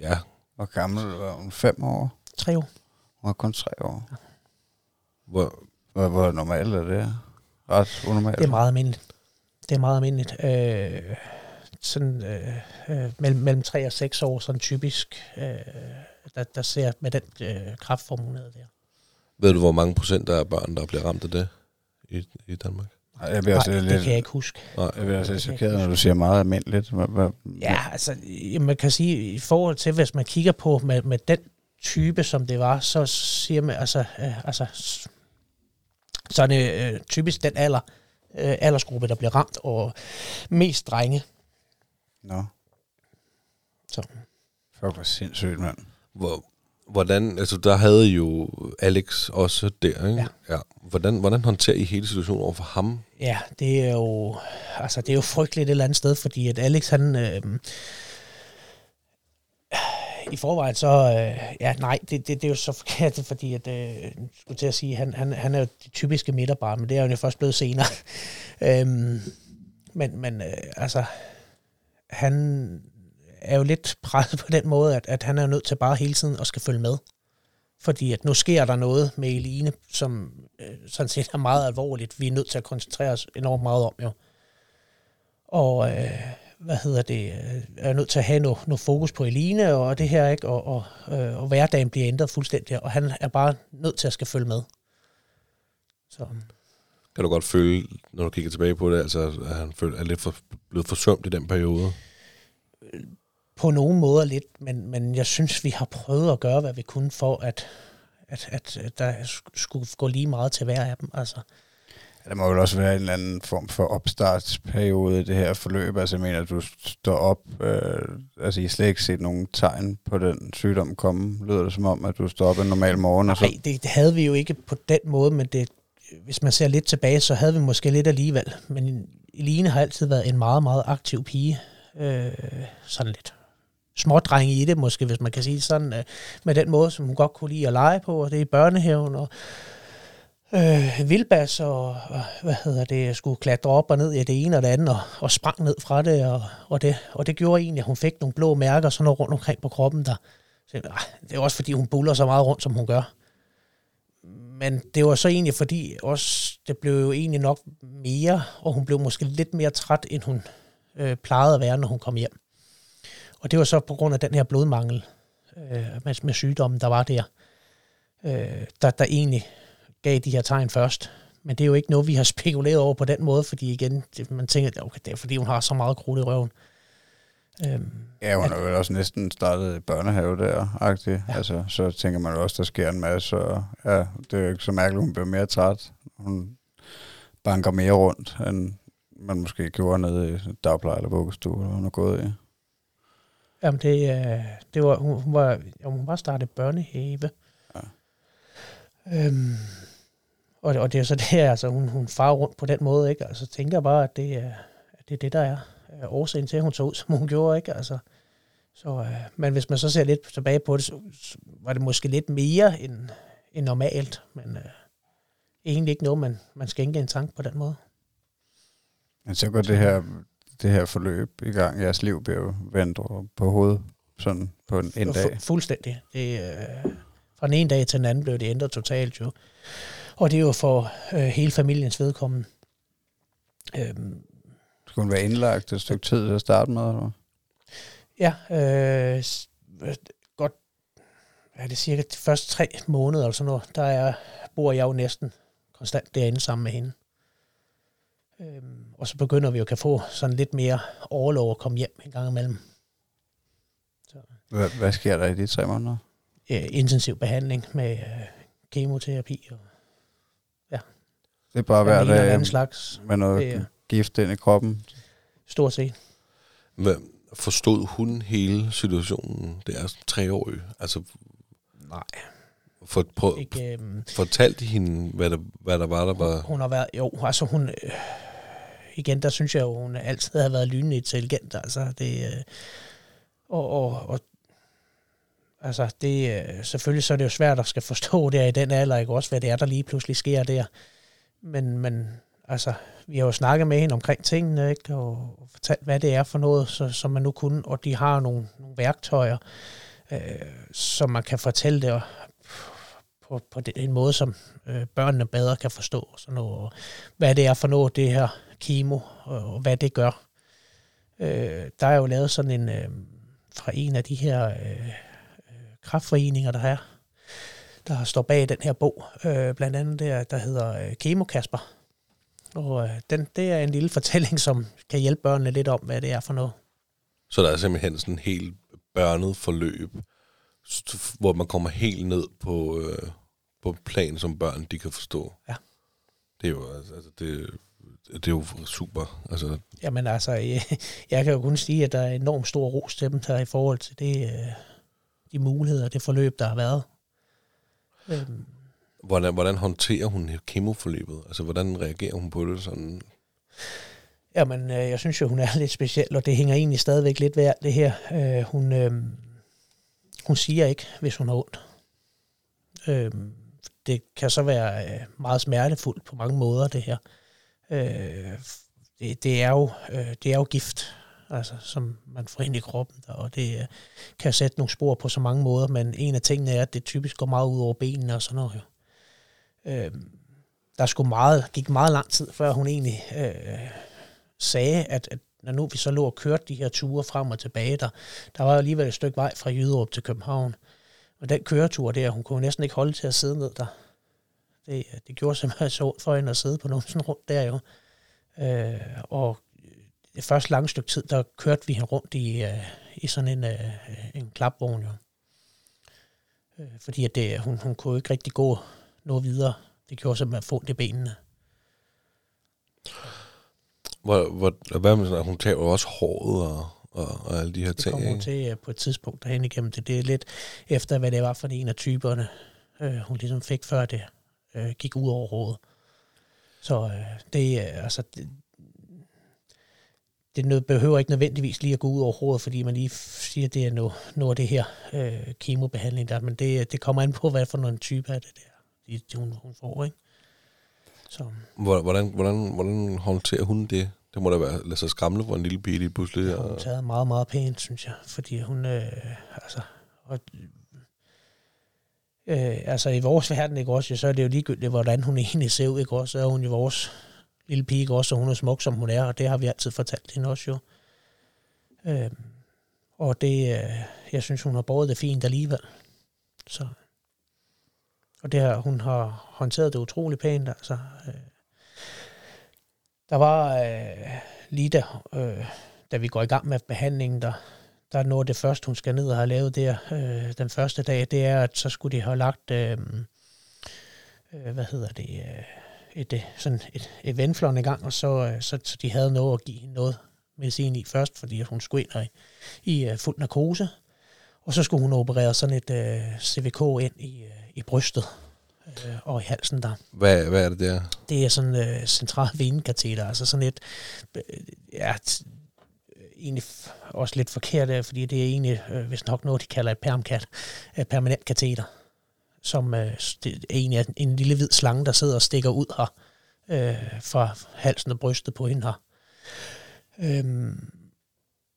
Ja. Hvor gammel var hun? 5 år? 3 år. Hun var kun 3 år. Ja. Hvor normalt er det? Ret unormalt? Det er meget almindeligt. Sådan mellem 3 og 6 år, sådan typisk, der ser med den kræftformulade der. Ved du, hvor mange procent der er børn, der bliver ramt af det i Danmark? Det kan jeg ikke huske. Nej, jeg bliver altså chokeret, når du siger meget almindeligt. Ja, altså, man kan sige, i forhold til, hvis man kigger på med den type, som det var, så siger man, altså så er det typisk den aldersgruppe, der bliver ramt, og mest drenge. Nå. Så. Fuck, hvor sindssygt, mand. Hvor, Hvordan, altså der havde jo Alex også der, ikke? Ja. Hvordan håndterer I hele situationen over for ham? Ja, det er jo, altså det er jo frygteligt et eller andet sted, fordi at Alex han, i forvejen så, det er jo så forkert, fordi at, skulle til at sige, han er jo det typiske midterbarn, men det er jo først blevet senere. Men han er jo lidt presset på den måde, at han er nødt til bare hele tiden at skal følge med. Fordi at nu sker der noget med Eline, som sådan set er meget alvorligt. Vi er nødt til at koncentrere os enormt meget om, jo. Og er nødt til at have noget fokus på Eline og det her, ikke? Og hverdagen bliver ændret fuldstændig, og han er bare nødt til at skal følge med. Så. Kan du godt føle, når du kigger tilbage på det, altså, at han er lidt blevet forsømt i den periode? På nogle måder lidt, men jeg synes, vi har prøvet at gøre, hvad vi kunne for, at der skulle gå lige meget til hver af dem. Altså. Ja, der må jo også være en eller anden form for opstartsperiode i det her forløb. Altså jeg mener, at du står op, I har slet ikke set nogen tegn på den sygdom komme. Lyder det som om, at du står op en normal morgen? Nej, så det havde vi jo ikke på den måde, men det, hvis man ser lidt tilbage, så havde vi måske lidt alligevel. Men Eline har altid været en meget, meget aktiv pige. Sådan lidt smådreng i det måske, hvis man kan sige sådan, med den måde, som hun godt kunne lide at lege på, og det er i børnehaven, og vildbas, og skulle klatre op og ned i det ene og det andet, og sprang ned fra det, og det gjorde egentlig, at hun fik nogle blå mærker, sådan noget rundt omkring på kroppen, der det er også fordi, hun buller så meget rundt, som hun gør. Men det var så egentlig fordi, også det blev jo egentlig nok mere, og hun blev måske lidt mere træt, end hun plejede at være, når hun kom hjem. Og det var så på grund af den her blodmangel med sygdommen, der var der, der egentlig gav de her tegn først. Men det er jo ikke noget, vi har spekuleret over på den måde, fordi igen, man tænker, okay, det er fordi, hun har så meget krudt i røven. Hun har jo også næsten startet i børnehave der-agtigt. Ja. Altså, så tænker man jo også, der sker en masse, og ja, det er jo ikke så mærkeligt, hun bliver mere træt. Hun banker mere rundt, end man måske gjorde nede i dagpleje eller vuggestue, eller hun er gået i. Jamen det var, hun var startet børnehave. Ja. Og det er så det, altså hun farer rundt på den måde, ikke? Altså tænker bare, at det er det, der er årsagen til, at hun så ud, som hun gjorde, ikke? Altså, så, men hvis man så ser lidt tilbage på det, så var det måske lidt mere end normalt, men egentlig ikke noget, man skænker en tanke på den måde. Men så går det her forløb i gang. Jeres liv bliver jo vendt på hovedet, sådan på en dag. Fuldstændig. Fra den ene dag til den anden blev det ændret totalt, jo. Og det er jo for hele familiens vedkommende. Skulle hun være indlagt et stykke tid til at starte med, eller? Ja, godt. Er det cirka de første 3 måneder eller sådan noget, bor jeg jo næsten konstant derinde sammen med hende. Og så begynder vi jo at få sådan lidt mere overlov at komme hjem en gang imellem. Så. Hvad sker der i de 3 måneder? Intensiv behandling med kemoterapi. Og, ja. Det er bare hver dag med noget gift ind i kroppen? Stort set. Forstod hun hele situationen? Det er 3-årig. Altså, nej. Fortalte hende, hvad der var, der var? Hun har været, jo, altså hun, igen, der synes jeg jo, hun altid har været lynende intelligent, altså det, og altså det, selvfølgelig så er det jo svært at skal forstå det i den alder, ikke også, hvad det er, der lige pludselig sker der, men altså, vi har jo snakket med hende omkring tingene, ikke, og fortalt, hvad det er for noget, som man nu kunne, og de har nogle værktøjer, som man kan fortælle det, og på en måde, som børnene bedre kan forstå, sådan noget, og hvad det er for noget, det her kemo, og hvad det gør. Der er jo lavet sådan en, fra en af de her kræftforeninger, der står bag den her bog, blandt andet der hedder Kemo Kasper. Og det er en lille fortælling, som kan hjælpe børnene lidt om, hvad det er for noget. Så der er simpelthen sådan en helt børnet forløb, hvor man kommer helt ned på plan, som børn de kan forstå. Ja. Det er jo altså det er jo super. Altså. Jamen altså, jeg kan jo kun sige, at der er enormt stor ros til dem her i forhold til det de muligheder, det forløb, der har været. Hvordan håndterer hun kemoforløbet? Altså, hvordan reagerer hun på det sådan? Jamen, jeg synes jo, hun er lidt speciel, og det hænger egentlig stadigvæk lidt ved alt det her. Hun siger ikke, hvis hun har ondt. Det kan så være meget smertefuldt på mange måder, det her. Det er jo gift, altså, som man får ind i kroppen, og det kan sætte nogle spor på så mange måder, men en af tingene er, at det typisk går meget ud over benene og sådan noget jo. Der gik meget lang tid, før hun egentlig sagde, at når nu vi så lå og kørte de her ture frem og tilbage, der var jo alligevel et stykke vej fra Jyderup til København. Og den køretur der, hun kunne næsten ikke holde til at sidde ned der. Det gjorde simpelthen så ondt for hende at sidde på numsen rundt der jo. Og det første lange stykke tid, der kørte vi hende rundt i sådan en klapvogn jo. Fordi at hun kunne ikke rigtig gå noget videre. Det gjorde simpelthen få det benene. Hvad med sådan, at hun tager jo også håret og alle de her ting? Det kom hun til på et tidspunkt derhen igennem det. Det er lidt efter, hvad det var for en af typerne, hun ligesom fik, før det gik ud over håret. Så det behøver ikke nødvendigvis lige at gå ud over håret, fordi man lige siger, at det er noget af det her kemobehandling der. Men det kommer an på, hvad for en type af det der. Hun får, ikke? Så. Hvordan håndterer hun det? Det må da være, lad sig skræmle for en lille pige lige pludselig. Ja, hun tager meget, meget pænt, synes jeg. Fordi hun, i vores verden, ikke også, så er det jo ligegyldigt, hvordan hun egentlig ser ud, ikke også. Så er hun jo vores lille pige, ikke også, og hun er smuk, som hun er, og det har vi altid fortalt hende også jo. Jeg synes, hun har båret det fint alligevel. Så... Og det her, hun har håndteret det utrolig pænt. Altså, der var lige da vi går i gang med behandlingen, der er noget af det første, hun skal ned og have lavet der den første dag, det er, at så skulle de have lagt et vandflon i gang, og så de havde noget at give noget medicin i først, fordi hun skulle ind i fuld narkose. Og så skulle hun operere sådan et CVK ind i brystet og i halsen der. Hvad er det der? Det er sådan en central venekateter, altså sådan et, egentlig også lidt forkert, fordi det er egentlig, hvis nok noget, de kalder et permanent kateter, som det er egentlig en lille hvid slange, der sidder og stikker ud her fra halsen og brystet på hende her.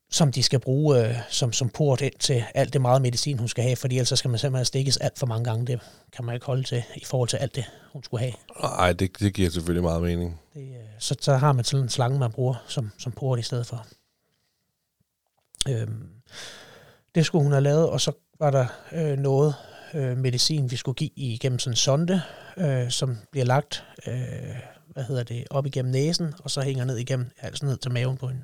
Som de skal bruge som port ind til alt det meget medicin, hun skal have, fordi ellers skal man simpelthen stikkes alt for mange gange. Det kan man ikke holde til i forhold til alt det, hun skulle have. Nej, det giver selvfølgelig meget mening. Så har man sådan en slange, man bruger som port i stedet for. Det skulle hun have lavet, og så var der noget medicin, vi skulle give igennem sådan en sonde, som bliver lagt op igennem næsen, og så hænger ned igennem halsen ned til maven på hende.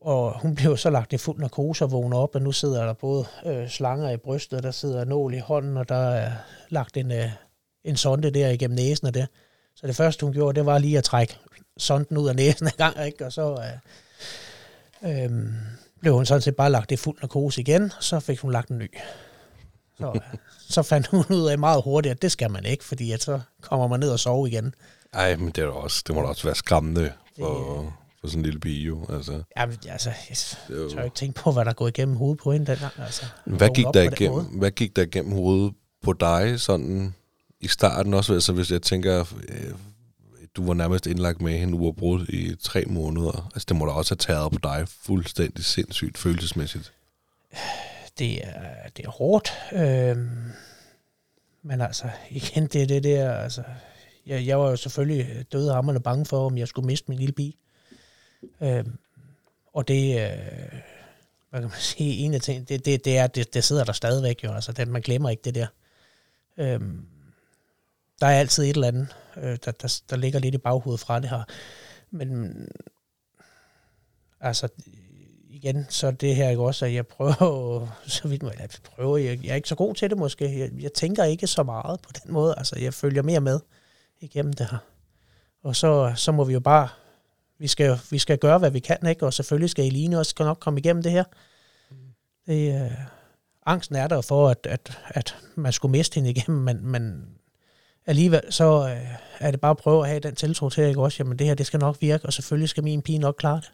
Og hun blev så lagt i fuld narkose og vågner op, og nu sidder der både slanger i brystet, der sidder nål i hånden, og der er lagt en sonde der igennem næsen og det. Så det første, hun gjorde, det var lige at trække sonden ud af næsen en gang, ikke? Og så blev hun sådan set bare lagt i fuld narkose igen, og så fik hun lagt en ny. Så fandt hun ud af meget hurtigt, at det skal man ikke, fordi at så kommer man ned og sover igen. Ej, men det må da også være skræmmende for sådan en lille pige, jo. Altså. Jamen, altså, jeg tør ikke tænke på, hvad der går igennem hovedet på hende dengang. Altså, hvad gik der igennem hovedet på dig sådan i starten også? Altså, hvis jeg tænker, du var nærmest indlagt med hende uafbrudt i 3 måneder. Altså, det må da også have taget på dig fuldstændig sindssygt følelsesmæssigt. Det er hårdt. Men altså, igen, det er det der, altså... Jeg var jo selvfølgelig dødhamrende bange for, om jeg skulle miste min lille pige. Og det, hvad kan man sige, en af ting, det sidder der stadigvæk jo, altså man glemmer ikke det der. Der er altid et eller andet, der ligger lidt i baghovedet fra det her. Men altså igen, så det her ikke også, at jeg prøver, så vidt jeg prøver, jeg er ikke så god til det måske, jeg tænker ikke så meget på den måde, altså jeg følger mere med igennem det her. Og så må vi jo bare, vi skal gøre, hvad vi kan, ikke? Og selvfølgelig skal Eline også nok komme igennem det her. Angsten er der for, at man skulle miste hende igennem, men alligevel så er det bare at prøve at have den tiltro til, ikke også? Jamen det her, det skal nok virke, og selvfølgelig skal min pige nok klare det.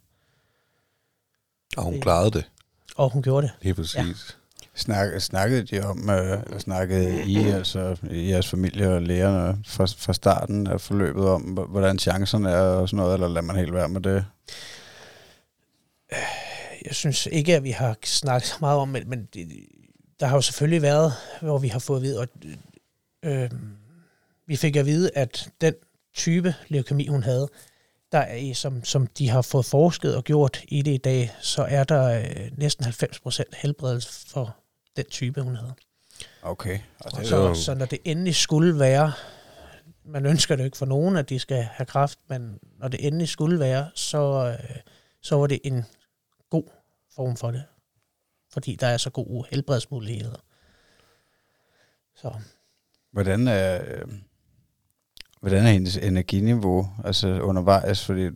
Og hun klarede det. Og hun gjorde det. Det er præcis. Ja. Snakkede I i jeres familie og lærerne fra starten af forløbet om, hvordan chancerne er og sådan noget, eller lader man helt være med det? Jeg synes ikke, at vi har snakket så meget om, men der har jo selvfølgelig været, hvor vi har fået at vide, og vi fik at vide, at den type leukemi, hun havde, der er, som de har fået forsket og gjort i det i dag, så er der næsten 90% helbredelse for den type, hun havde. Okay. Så når det endelig skulle være, man ønsker det ikke for nogen, at de skal have kræft, men når det endelig skulle være, så var det en god form for det. Fordi der er så gode helbredsmuligheder. Så. Hvordan er hendes energiniveau altså undervejs? Fordi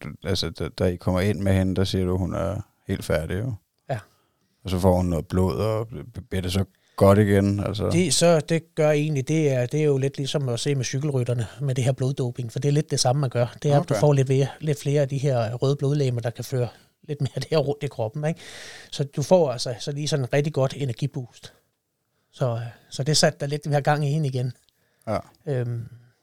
da I kommer ind med hende, der siger du, at hun er helt færdig jo. Ja. Og så får hun noget blod, og bliver det så godt igen? Altså. Det gør egentlig, det er jo lidt ligesom at se med cykelrytterne, med det her bloddoping, for det er lidt det samme, man gør. Det er, okay. At du får lidt flere af de her røde blodlegemer, der kan føre lidt mere det her rundt i kroppen, ikke? Så du får altså så lige sådan en rigtig godt energiboost. Så det satte der lidt hver gang i hende igen. Ja.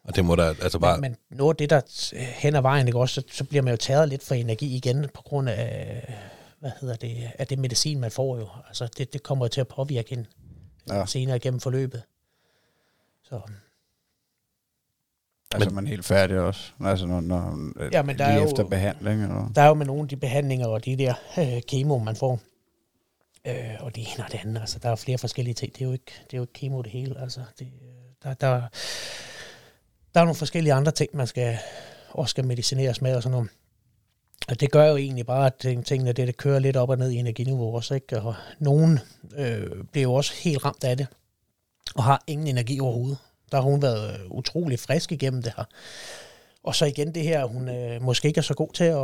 Og det må der altså bare... Men noget af det, der hen ad vejen, ikke også, så bliver man jo taget lidt for energi igen, på grund af, af det medicin, man får jo. Altså, det kommer jo til at påvirke hende senere gennem forløbet. Så... Altså man er helt færdig også, altså men der lige er efter jo, behandling? Eller? Der er jo med nogle af de behandlinger og de der kemo, man får, og det ene og det andet, altså der er flere forskellige ting, det er jo ikke kemo det hele, altså der er nogle forskellige andre ting, man skal medicineres med og sådan noget. Og det gør jo egentlig bare, at tingene det kører lidt op og ned i energiniveau også, ikke? Og nogen bliver jo også helt ramt af det, og har ingen energi overhovedet. Der har hun været utrolig frisk igennem det her. Og så igen det her, hun måske ikke er så god til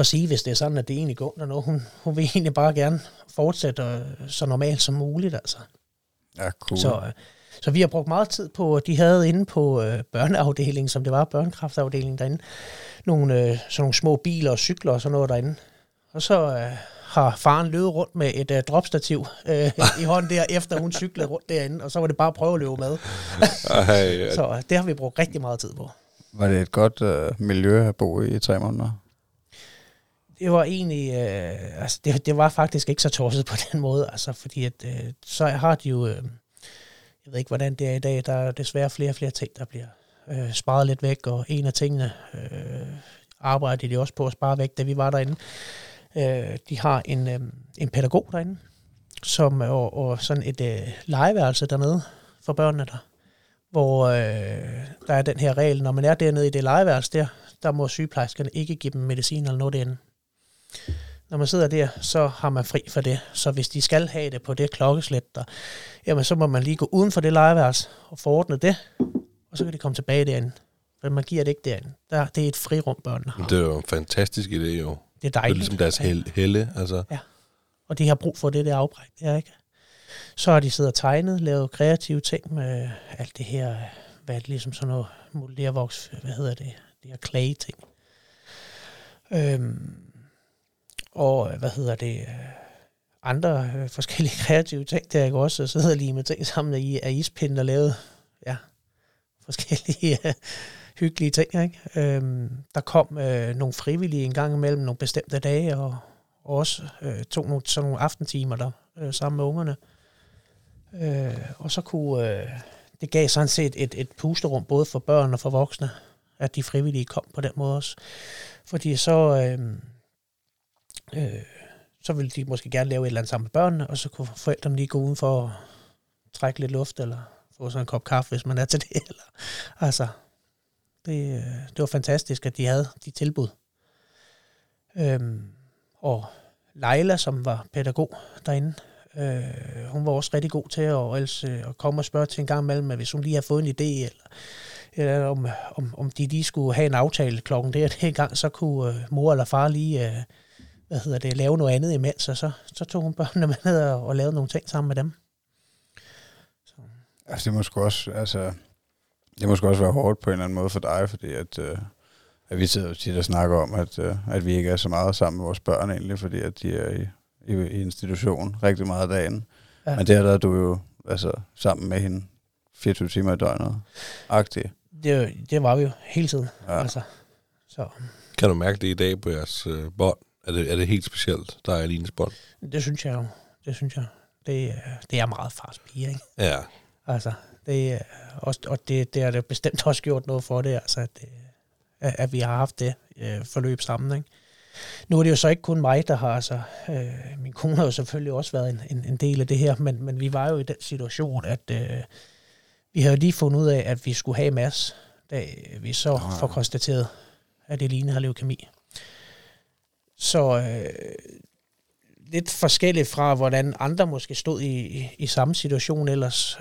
at sige, hvis det er sådan, at det egentlig går, når hun vil egentlig bare gerne fortsætte så normalt som muligt. Altså. Ja, cool. Så vi har brugt meget tid på, de havde inde på børneafdelingen, som det var, børnekræftafdelingen derinde, nogle små biler og cykler og sådan noget derinde. Og så... har faren løbet rundt med et dropstativ i hånden der, efter hun cyklede rundt derinde, og så var det bare at prøve at løbe med. Så det har vi brugt rigtig meget tid på. Var det et godt miljø at bo i 3 måneder? Det var egentlig... altså, det var faktisk ikke så tosset på den måde, altså, fordi at, så har de jo... jeg ved ikke, hvordan det er i dag. Der er desværre flere ting, der bliver sparet lidt væk, og en af tingene arbejdede de også på at spare væk, da vi var derinde. De har en pædagog derinde, som, og sådan et legeværelse dernede for børnene der, hvor der er den her regel, når man er dernede i det legeværelse der må sygeplejerskerne ikke give dem medicin eller noget derinde. Når man sidder der, så har man fri for det, så hvis de skal have det på det klokkeslæt der, jamen så må man lige gå uden for det legeværelse og forordne det, og så kan de komme tilbage derinde, for man giver det ikke derinde. Det er et frirum, børnene har. Det er jo en fantastisk idé jo. Det er dejligt. Det er ligesom deres helle, altså. Ja, og de har brug for det der afbræk, det er ikke? Så har de siddet og tegnet, lavet kreative ting med alt det her, hvad det ligesom sådan noget modellervoks, det her clay-ting. Og andre forskellige kreative ting, der ikke også, så sidder lige med ting sammen af ispind og lavet, ja, forskellige... hyggelige ting, ikke? Der kom nogle frivillige en gang imellem nogle bestemte dage, og også tog nogle aftentimer der sammen med ungerne. Og så kunne... det gav sådan set et pusterum, både for børn og for voksne, at de frivillige kom på den måde også. Fordi så ville de måske gerne lave et eller andet sammen med børnene, og så kunne forældrene lige gå uden for at trække lidt luft, eller få sådan en kop kaffe, hvis man er til det. Eller, altså... Det var fantastisk, at de havde de tilbud. Og Leila, som var pædagog derinde, hun var også rigtig god til at komme og spørge til en gang imellem, hvis hun lige havde fået en idé, eller om de lige skulle have en aftale klokken der en gang, så kunne mor eller far lige lave noget andet imens, og så tog hun børnene med og lavede nogle ting sammen med dem. Så. Altså det må sgu også, være hårdt på en eller anden måde for dig, fordi at vi sidder jo tit og snakker om, at vi ikke er så meget sammen med vores børn egentlig, fordi at de er i institution rigtig meget af dagen. Ja. Men der er du jo sammen med hende 24 timer i døgnet, agtig. Det var vi jo hele tiden. Ja. Så. Kan du mærke det i dag på jeres bånd? Er det helt specielt, der er Elines bånd? Det synes jeg jo. Det er meget fars pige, ikke? Ja. Det er også, og det har det bestemt også gjort noget for det, at vi har haft det forløb sammen, ikke? Nu er det jo så ikke kun mig, der har, min kone har jo selvfølgelig også været en del af det her, men vi var jo i den situation, at vi havde lige fundet ud af, at vi skulle have Mads, da vi så får konstateret, at Eline har leukemi. Så lidt forskelligt fra, hvordan andre måske stod i samme situation ellers.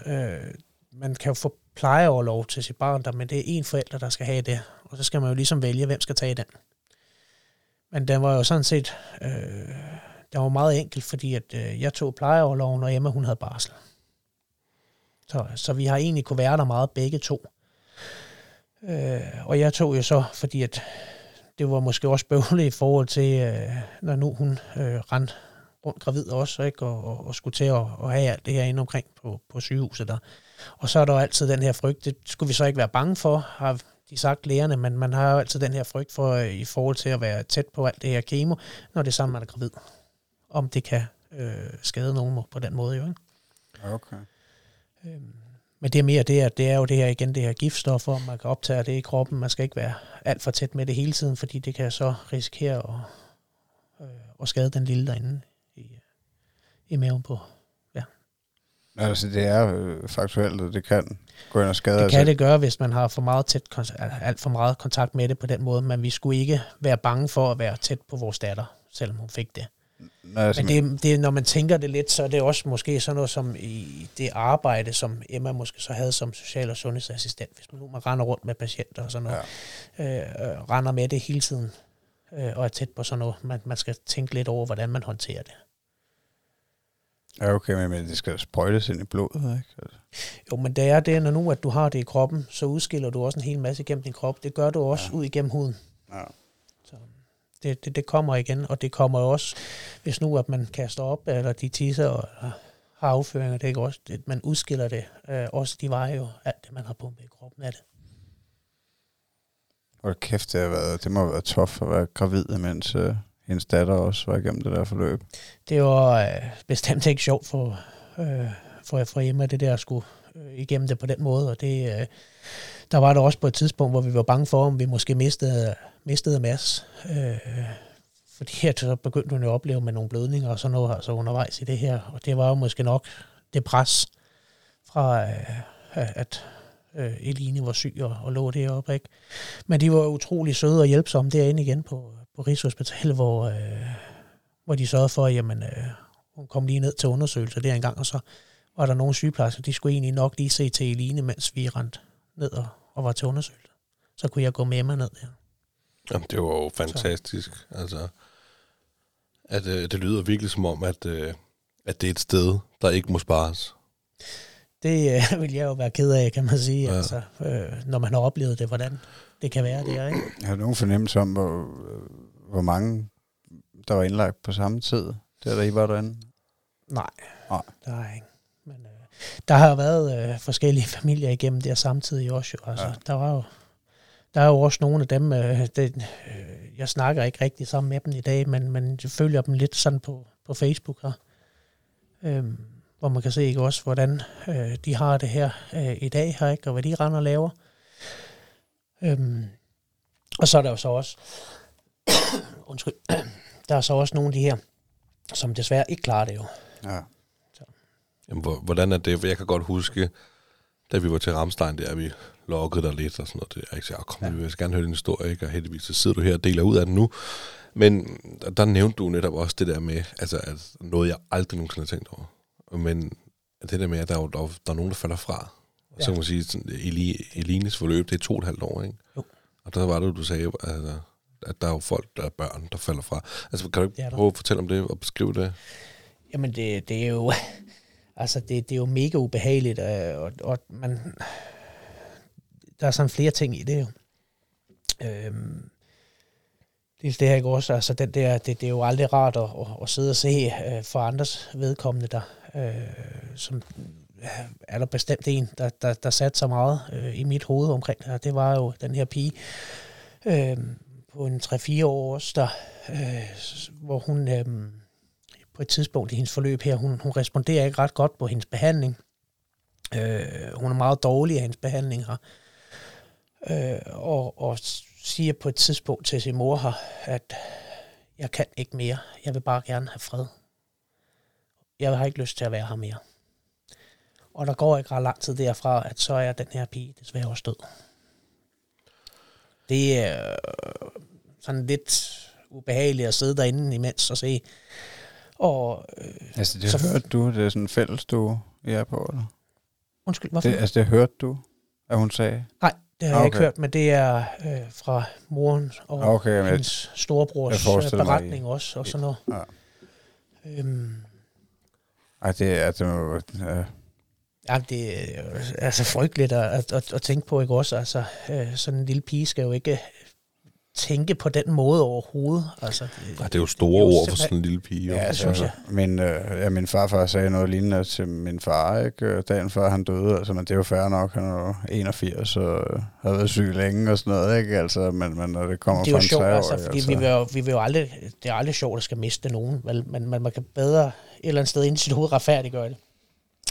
Man kan jo få plejeorlov til sit barn, men det er en forælder, der skal have det, og så skal man jo ligesom vælge, hvem skal tage den. Men den var jo sådan set, den var meget enkelt, fordi at jeg tog plejeorloven, og Emma hun havde barsel. Så vi har egentlig kunne være der meget begge to. Og jeg tog jo så, fordi at det var måske også bøvlet i forhold til, når nu hun rendte rundt gravid også, ikke? Og skulle til at have alt det her inde omkring på sygehuset der. Og så er der jo altid den her frygt, det skulle vi så ikke være bange for, har de sagt lægerne, men man har jo altid den her frygt for, i forhold til at være tæt på alt det her kemo, når det er sammen, man er gravid. Om det kan skade nogen på den måde, jo, ikke? Okay. Men det er mere det, at det er jo det her igen, det her giftstof, hvor man kan optage det i kroppen. Man skal ikke være alt for tæt med det hele tiden, fordi det kan så risikere at skade den lille derinde i maven på. Ja. Altså det er faktuelt, at det kan gå ind og skade. Det kan det gøre, hvis man har for meget alt for meget kontakt med det på den måde, men vi skulle ikke være bange for at være tæt på vores datter, selvom hun fik det. Nej, men det, når man tænker det lidt, så er det også måske sådan noget som i det arbejde, som Emma måske så havde som social- og sundhedsassistent, hvis man render rundt med patienter og sådan noget, render med det hele tiden, og er tæt på sådan noget. Man skal tænke lidt over, hvordan man håndterer det. Ja, okay, men det skal sprøjtes ind i blodet, ikke? Jo, men det er det, når nu at du har det i kroppen, så udskiller du også en hel masse gennem din krop. Det gør du også ud igennem huden. Ja. Det kommer igen, og det kommer også, hvis nu at man kaster op, eller de tisser og har afføringer, det er ikke også, man udskiller det. Også de veje jo, alt det, man har pumpet i kroppen af det. Hvor kæft, det må have været tough at være gravid, mens hendes datter også var igennem det der forløb. Det var bestemt ikke sjovt for Emma, det der at skulle igennem det på den måde, og det... Der var der også på et tidspunkt, hvor vi var bange for, om vi måske mistede Mads. Fordi at så begyndte hun jo at opleve med nogle blødninger og sådan noget altså undervejs i det her. Og det var jo måske nok det pres fra, at Eline var syg og lå deroppe, ikke? Men de var utrolig søde og hjælpsomme derinde igen på Rigshospitalet, hvor de sørgede for, at hun kom lige ned til undersøgelse der engang. Og så var der nogle sygeplejersker, de skulle egentlig nok lige se til Eline, mens vi rendte ned og var til undersøgelse. Så kunne jeg gå med mig ned der. Jamen, det var jo fantastisk. Så. Altså, at det lyder virkelig som om, at det er et sted, der ikke må spares. Det vil jeg jo være ked af, kan man sige. Ja. Altså, når man har oplevet det, hvordan det kan være der, ikke? Jeg har nogen fornemmelse om, hvor mange, der var indlagt på samme tid, der I var derinde? Nej. Der er ikke. Men der har været forskellige familier igennem der samtidig også. Jo. Altså, ja. Der er jo også nogle af dem, jeg snakker ikke rigtig sammen med dem i dag, men jeg følger dem lidt sådan på Facebook her, hvor man kan se ikke også, hvordan de har det her i dag her, ikke, og hvad de render og laver. Og så er der jo så også, der er så også nogle af de her, som desværre ikke klarer det jo. Ja. Hvordan er det? Jeg kan godt huske, da vi var til Rammstein der, vi lokkede dig lidt og sådan noget. Jeg sagde, vi vil gerne høre din historie, ikke? Og heldigvis så sidder du her og deler ud af den nu. Men der nævnte du netop også det der med, at noget jeg aldrig nogensinde har tænkt over. Men det der med, at der er nogen, der falder fra. Ja. Så kan man sige, at Elines forløb, det er 2,5 år, ikke? Jo. Og der var det, du sagde, at der er jo folk, der er børn, der falder fra. Altså, kan du ikke prøve at fortælle om det og beskrive det? Jamen, det er jo... Altså, det er jo mega ubehageligt, og man... Der er sådan flere ting i det jo. Det her, ikke også? Altså, den der, det er jo aldrig rart at sidde og se for andres vedkommende, der som... er der bestemt en, der satte så meget i mit hoved omkring, og det var jo den her pige på en 3-4 år også, der, hvor hun på et tidspunkt i hendes forløb her, hun responderer ikke ret godt på hendes behandling. Hun er meget dårlig af hendes behandling her, og siger på et tidspunkt til sin mor her, at jeg kan ikke mere, jeg vil bare gerne have fred. Jeg har ikke lyst til at være her mere. Og der går ikke ret lang tid derfra, at så er den her pige desværre også død. Det er sådan lidt ubehageligt at sidde derinde imens og se. Og, altså det så hørte du, det er sådan en fælles, du er på, eller? Undskyld, hvorfor? Det hørte du, at hun sagde? Nej, det har jeg ikke hørt, men det er fra moren og hendes storebrors beretning også, og sådan noget. Ja. Ej, det er... Jamen, det er altså frygteligt at tænke på, ikke også? Altså, sådan en lille pige skal jo ikke tænke på den måde overhovedet. Altså, det er jo store ord for sådan en lille pige. Ja, synes jeg. Min farfar sagde noget lignende til min far, ikke? Dagen før han døde, altså, men det er jo fair nok, han var 81 og havde været syg længe og sådan noget, ikke? Altså, men når det kommer fra en 3-årig... Det er jo sjovt, altså, fordi vi vil jo aldrig... Det er aldrig sjovt at skal miste nogen, men man kan bedre et eller andet sted ind i sit hoved retfærdiggøre det.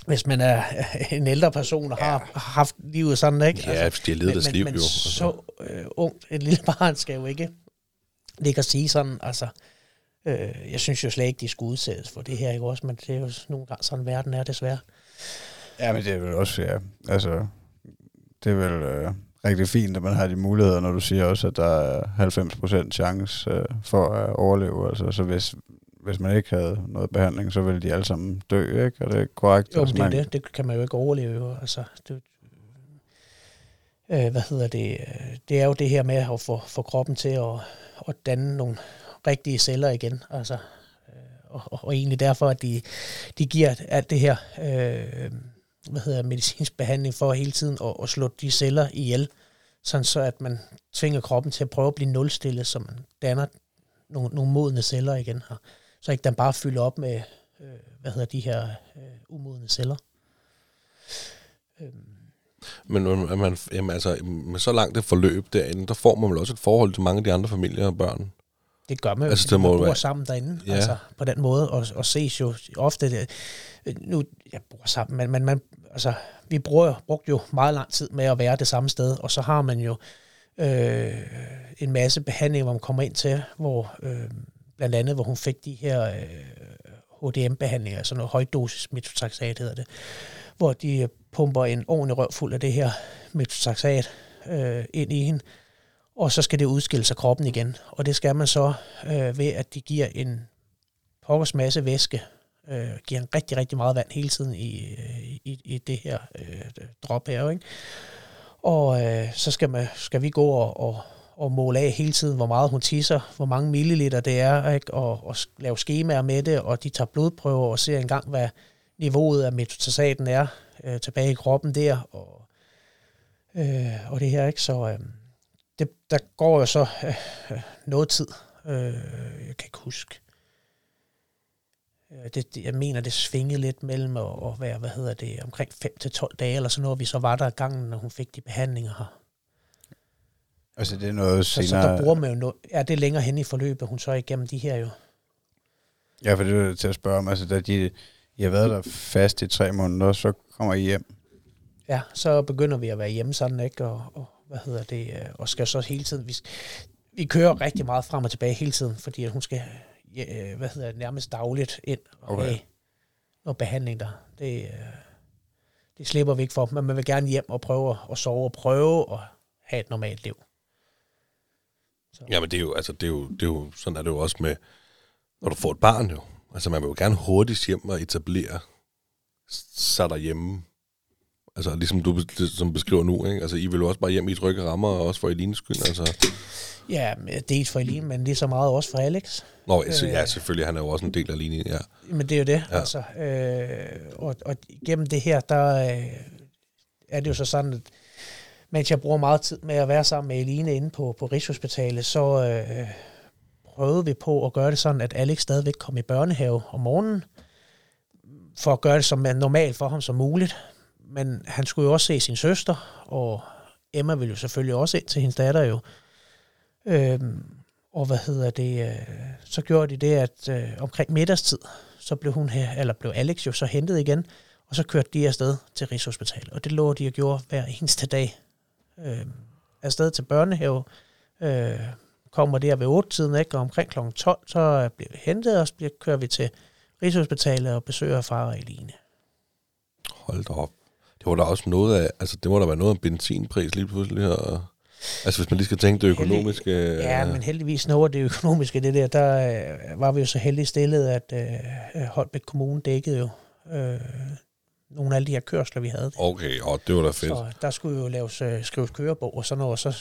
Hvis man er en ældre person og har haft livet sådan, ikke? Ja, altså, de har levet deres liv jo. Men så ungt et lille barn skal jo ikke ligge og sige sådan, altså, jeg synes jo slet ikke, de skulle udsættes for det her, ikke også? Men det er jo nogle gange sådan, verden er desværre. Ja, men det er vel også, altså, det er vel rigtig fint, at man har de muligheder, når du siger også, at der er 90% chance for at overleve, altså, så hvis man ikke havde noget behandling, så ville de alle sammen dø, ikke? Er det ikke korrekt? Jo, det er det. Det kan man jo ikke overleve. Altså, det, det er jo det her med at få kroppen til at danne nogle rigtige celler igen. Altså, og egentlig derfor, at de giver alt det her medicinsk behandling for hele tiden at slå de celler ihjel, sådan så at man tvinger kroppen til at prøve at blive nulstillet, så man danner nogle modne celler igen her. Så ikke den bare fylder op med, de her umodne celler. Men man, jamen, altså, med så langt et forløb derinde, der får man vel også et forhold til mange af de andre familier og børn? Det gør man jo, altså, det man bor sammen derinde, ja. Altså på den måde, og ses jo ofte. Nu, jeg bor sammen, men man, altså, vi brugte jo meget lang tid med at være det samme sted, og så har man jo en masse behandling, hvor man kommer ind til, hvor blandt andet, hvor hun fik de her HDM-behandlinger, altså noget højdosis metotrexat hedder det, hvor de pumper en ordentlig røvfuld af det her metotrexat ind i hende, og så skal det udskille sig kroppen igen, og det skal man så ved, at de giver en pokkers masse væske, giver en rigtig, rigtig meget vand hele tiden i det her drop her, ikke? Og så skal vi gå og måle af hele tiden, hvor meget hun tisser, hvor mange milliliter det er, ikke? Og lave skemaer med det, og de tager blodprøver og ser engang, hvad niveauet af metotrexaten er tilbage i kroppen der, og det her, ikke? Så der går jo så noget tid, jeg kan ikke huske. Jeg mener, det svingede lidt mellem at være, omkring 5-12 dage, eller sådan noget, vi så var der i gangen, når hun fik de behandlinger her. Altså, det er noget senere... Så der bruger man jo noget... Ja, det er længere hen i forløbet, hun så igennem de her jo. Ja, for det er til at spørge om, altså, da I har været der fast i 3 måneder, så kommer I hjem. Ja, så begynder vi at være hjemme sådan, ikke? Og skal så hele tiden... Vi kører rigtig meget frem og tilbage hele tiden, fordi at hun skal... nærmest dagligt ind og have noget behandling der. Det slipper vi ikke for, men man vil gerne hjem og prøve at sove og prøve at have et normalt liv. Så. Jamen det er jo sådan er det jo også med, når du får et barn jo. Altså man vil jo gerne hurtigt hjem og etablere sig derhjemme. Altså ligesom du som beskriver nu, ikke? Altså I vil jo også bare hjem i trygge rammer, og også for Elines skyld, altså. Ja, dels for Eline, men lige så meget også for Alex. Nå, ja, selvfølgelig, han er jo også en del af Eline, ja. Men det er jo det, ja. Altså. Og gennem det her, der er det jo så sådan, at mens jeg bruger meget tid med at være sammen med Eline inde på Rigshospitalet, så prøvede vi på at gøre det sådan, at Alex stadigvæk kom i børnehave om morgenen, for at gøre det som er normalt for ham som muligt. Men han skulle jo også se sin søster, og Emma ville jo selvfølgelig også ind til hendes datter jo. Og så gjorde de det, at omkring middagstid, så blev hun her, eller blev Alex jo så hentet igen, og så kørte de afsted til Rigshospitalet. Og det lå de og gjorde hver eneste dag. Afsted til børnehave, kommer der ved 8-tiden, ikke? Og omkring kl. 12, så bliver vi hentet, og så kører vi til Rigshospitalet og besøger far og Eline. Hold da op. Det var der også noget af, altså det må der være noget af benzinpris lige pludselig her. Altså hvis man lige skal tænke det økonomiske... Ja, men heldigvis når det økonomiske det der var vi jo så heldig stillet, at Holbæk Kommune dækkede jo nogle af alle de her kørsler, vi havde. Der. Okay, og det var da fedt. Så der skulle jo laves skrives kørebog og sådan noget, og så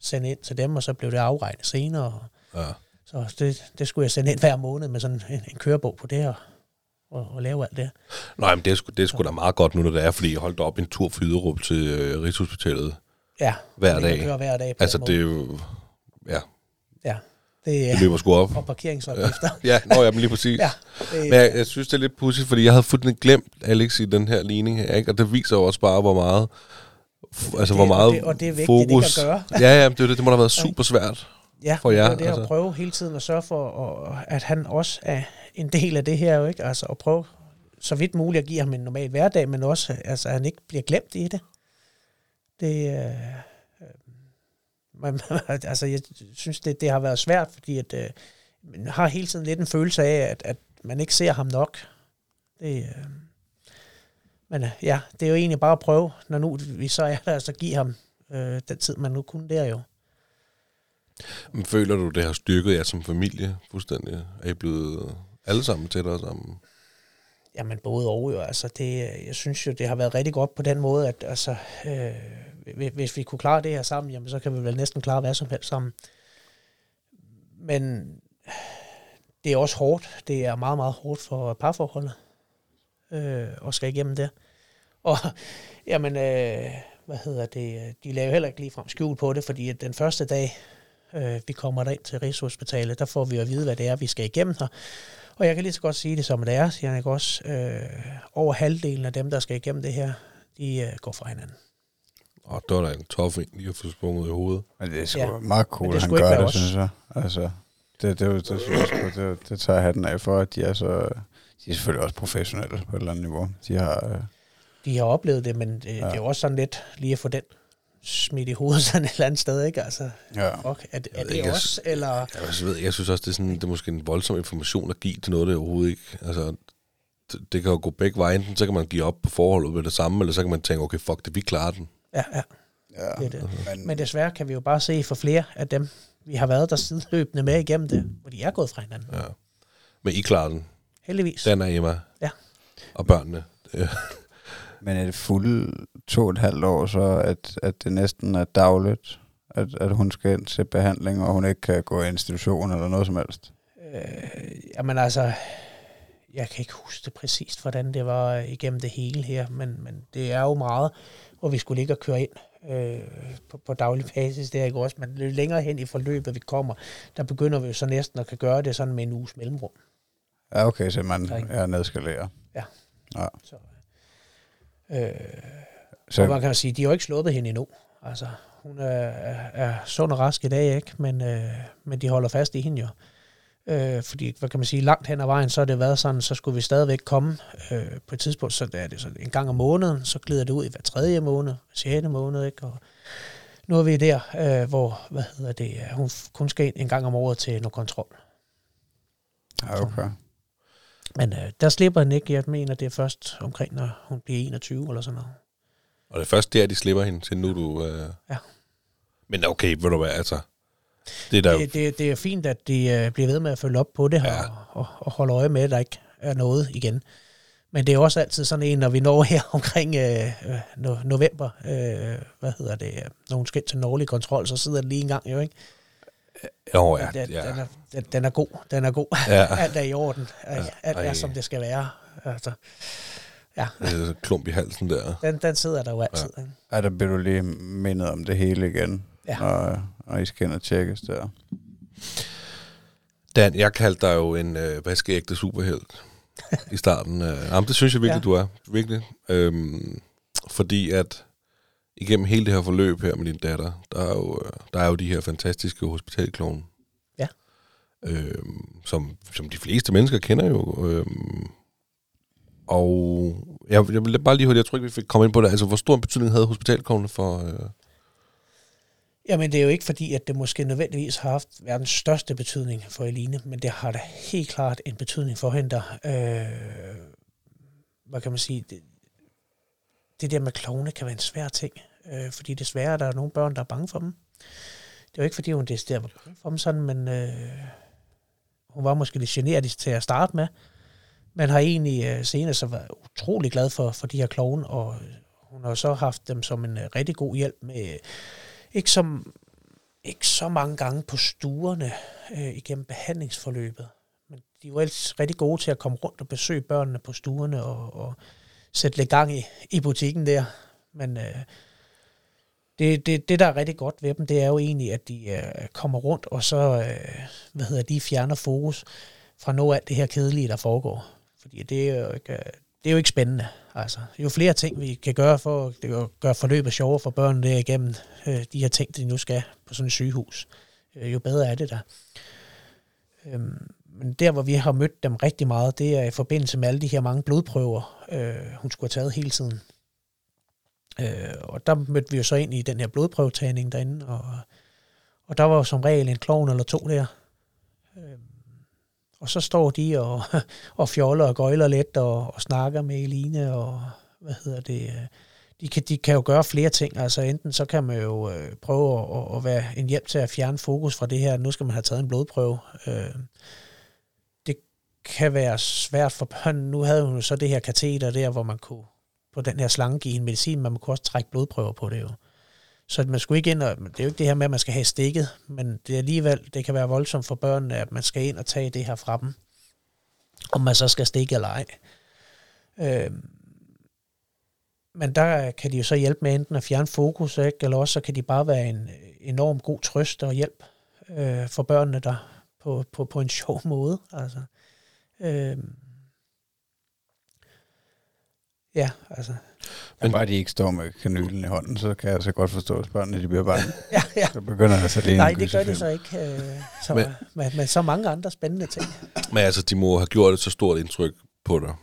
sende ind til dem, og så blev det afregnet senere. Ja. Så det skulle jeg sende ind hver måned med sådan en kørebog på det her. Og lave alt det. Nej, men det er sgu da meget godt nu, når det er, fordi jeg holdt op en tur fra Jyderup til Rigshospitalet hver dag. Altså det er jo... Ja. Det løber sgu op. Og parkeringsopgifter. Ja, men lige præcis. Men jeg synes, det er lidt pudsigt, fordi jeg havde fuldstændig glemt Alex i den her ligning her, ikke? Og det viser jo også bare, hvor meget fokus... Og det er vigtigt, det at gøre. Det må da have været super svært. Ja, for jer, det er altså. At prøve hele tiden at sørge for, at han også er en del af det her, jo, ikke? Altså at prøve så vidt muligt at give ham en normal hverdag, men også, altså, at han ikke bliver glemt i det. Jeg synes, det har været svært, fordi at, man har hele tiden lidt en følelse af, at man ikke ser ham nok. Men det er jo egentlig bare at prøve, når nu vi så er der, så give ham den tid, man nu kunne der jo. Men føler du, det har styrket jer som familie fuldstændig? Er I blevet alle sammen tættere sammen? Jamen både og jo. Altså jeg synes jo, det har været rigtig godt på den måde, at altså, hvis vi kunne klare det her sammen, jamen, så kan vi vel næsten klare hvad som helst sammen. Men det er også hårdt. Det er meget, meget hårdt for parforholdet at skal igennem det. Og jamen... de lavede heller ikke ligefrem skjul på det, fordi den første dag, vi kommer derind til Rigshospitalet, der får vi at vide, hvad det er, vi skal igennem her. Og jeg kan lige så godt sige det, som det er, siger han ikke også. Over halvdelen af dem, der skal igennem det her, de går fra hinanden. Og der er en tof en, lige at få sprunget i hovedet. Men det er sgu meget cool, at han gør det, synes jeg. Altså, det tager jeg hatten af for, at de er selvfølgelig også professionelle på et eller andet niveau. De har oplevet det, men det er jo også sådan lidt lige at få den smidt i hovedet sådan et eller andet sted, ikke? Altså, Jeg synes også, det er, sådan, det er måske en voldsom information at give til noget, der overhovedet ikke... Altså, det kan jo gå begge veje. Enten så kan man give op på forholdet ved det samme, eller så kan man tænke, okay, fuck det, vi klarer den. Ja. Det er det. Men desværre kan vi jo bare se for flere af dem, vi har været der sideløbende med igennem det, hvor de er gået fra hinanden. Ja. Men I klarer den? Heldigvis. Den er Emma? Ja. Og børnene? Ja. Men er det fulde 2,5 år så, at det næsten er dagligt, at hun skal ind til behandling, og hun ikke kan gå i institution eller noget som helst? Jeg kan ikke huske det præcist, hvordan det var igennem det hele her, men det er jo meget, hvor vi skulle ligge og køre ind på daglig basis, det er ikke også, men lidt længere hen i forløbet, vi kommer, der begynder vi jo så næsten at kan gøre det sådan med en uges mellemrum. Ja, okay, så man er nedskalerer. Ja. Så man kan sige, de har jo ikke sluppet hende endnu. Altså, hun er sund og rask i dag, ikke? Men de holder fast i hende jo. Fordi, hvad kan man sige, langt hen ad vejen, så har det været sådan, så skulle vi stadigvæk komme på et tidspunkt, så er det sådan en gang om måneden, så glider det ud i hver 3. måned, 6. måned, ikke? Og nu er vi der, hvor, hun kun skal en gang om året til noget kontrol. Ja, okay. Men der slipper hende ikke. Jeg mener, det er først omkring, når hun bliver 21 eller sådan noget. Og det er først der, de slipper hende til nu, du... Ja. Men okay, ved du hvad, altså... Det er fint, at de bliver ved med at følge op på det her og holde øje med, at der ikke er noget igen. Men det er også altid sådan en, når vi når her omkring november, nogen skal til nordlig kontrol, så sidder det lige en gang jo, ikke? Jo, ja. Den er god, Ja. Alt er i orden, alt er som det skal være. Altså, ja. Det klump i halsen der. Den sidder der jo altid. Ja. Ja, der bliver du lige mindet om det hele igen, ja. og I skal ind og tjekkes der. Dan, jeg kaldte dig jo en vaskeægte superhelt i starten. Jamen, det synes jeg virkelig, ja. Du er. Virkelig. Fordi at igennem hele det her forløb her med din datter, der er jo de her fantastiske hospitalklovne. Ja. Som de fleste mennesker kender jo. Og jeg vil bare lige høre, jeg tror ikke, vi fik komme ind på det. Altså, hvor stor en betydning havde hospitalklovnene for... Jamen, det er jo ikke fordi, at det måske nødvendigvis har haft verdens største betydning for Eline, men det har da helt klart en betydning for hende, der... Hvad kan man sige? Det der med klovne kan være en svær ting, fordi desværre der er nogle børn, der er bange for dem. Det er jo ikke fordi, hun decideret var bange for dem sådan, men hun var måske lidt generet til at starte med, men har egentlig senere så været utrolig glad for de her klovne, og hun har så haft dem som en rigtig god hjælp med... Ikke så mange gange på stuerne igennem behandlingsforløbet. Men de var ellers rigtig gode til at komme rundt og besøge børnene på stuerne og sætte lidt gang i butikken der. Men det, der er rigtig godt ved dem, det er jo egentlig, at de kommer rundt og så de fjerner fokus fra noget af det her kedelige, der foregår. Fordi det er jo ikke spændende. Altså, jo flere ting, vi kan gøre for at gøre forløbet sjovere for børnene der igennem de her ting, de nu skal på sådan et sygehus, jo bedre er det der. Men der, hvor vi har mødt dem rigtig meget, det er i forbindelse med alle de her mange blodprøver, hun skulle have taget hele tiden. Og der mødte vi jo så ind i den her blodprøvetagning derinde, og der var jo som regel en klovn eller to der. Og så står de og fjoller og gøjler lidt og snakker med Eline og de kan jo gøre flere ting. Altså enten så kan man jo prøve at være en hjælp til at fjerne fokus fra det her. Nu skal man have taget en blodprøve. Det kan være svært for børnene. Nu havde hun jo så det her kateter der, hvor man kunne på den her slange give en medicin, men man kunne også trække blodprøver på det jo. Så man skulle ikke ind, og det er jo ikke det her med, at man skal have stikket, men det alligevel, det kan være voldsomt for børnene, at man skal ind og tage det her fra dem, om man så skal stikke eller ej. Men der kan de jo så hjælpe med enten at fjerne fokus, ikke? Eller også så kan de bare være en enorm god trøst og hjælp for børnene der på en sjov måde. Altså. Ja, altså. Men bare de ikke står med kanylen i hånden, så kan jeg så godt forstå, at børnene de bliver bare... ja. Så begynder altså det. Nej, det gør det så ikke. Men så mange andre spændende ting. Men altså, de må have gjort et så stort indtryk på dig.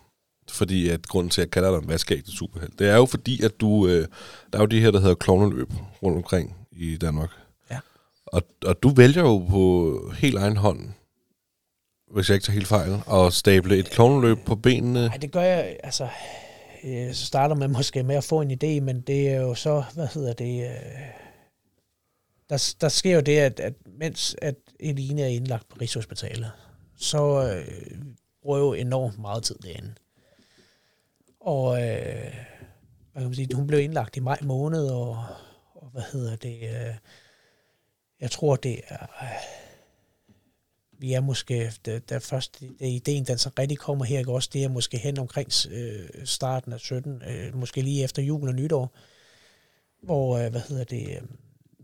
Fordi at grunden til, at jeg kalder dig en vaskeægte superhelt, det er jo fordi, at du... der er jo de her, der hedder Klovneløb rundt omkring i Danmark. Ja. Og du vælger jo på helt egen hånd, hvis jeg ikke tager helt fejl, og stable et klovneløb på benene. Nej, det gør jeg... Altså... Så starter man måske med at få en idé, men det er jo så, der sker jo det, at mens at Eline er indlagt på Rigshospitalet, så bruger jeg jo enormt meget tid derinde. Og hun blev indlagt i maj måned, og jeg tror, det er... Vi er måske, da først ideen, den så rigtig kommer her, også det er måske hen omkring starten af 17, måske lige efter jul og nytår, hvor,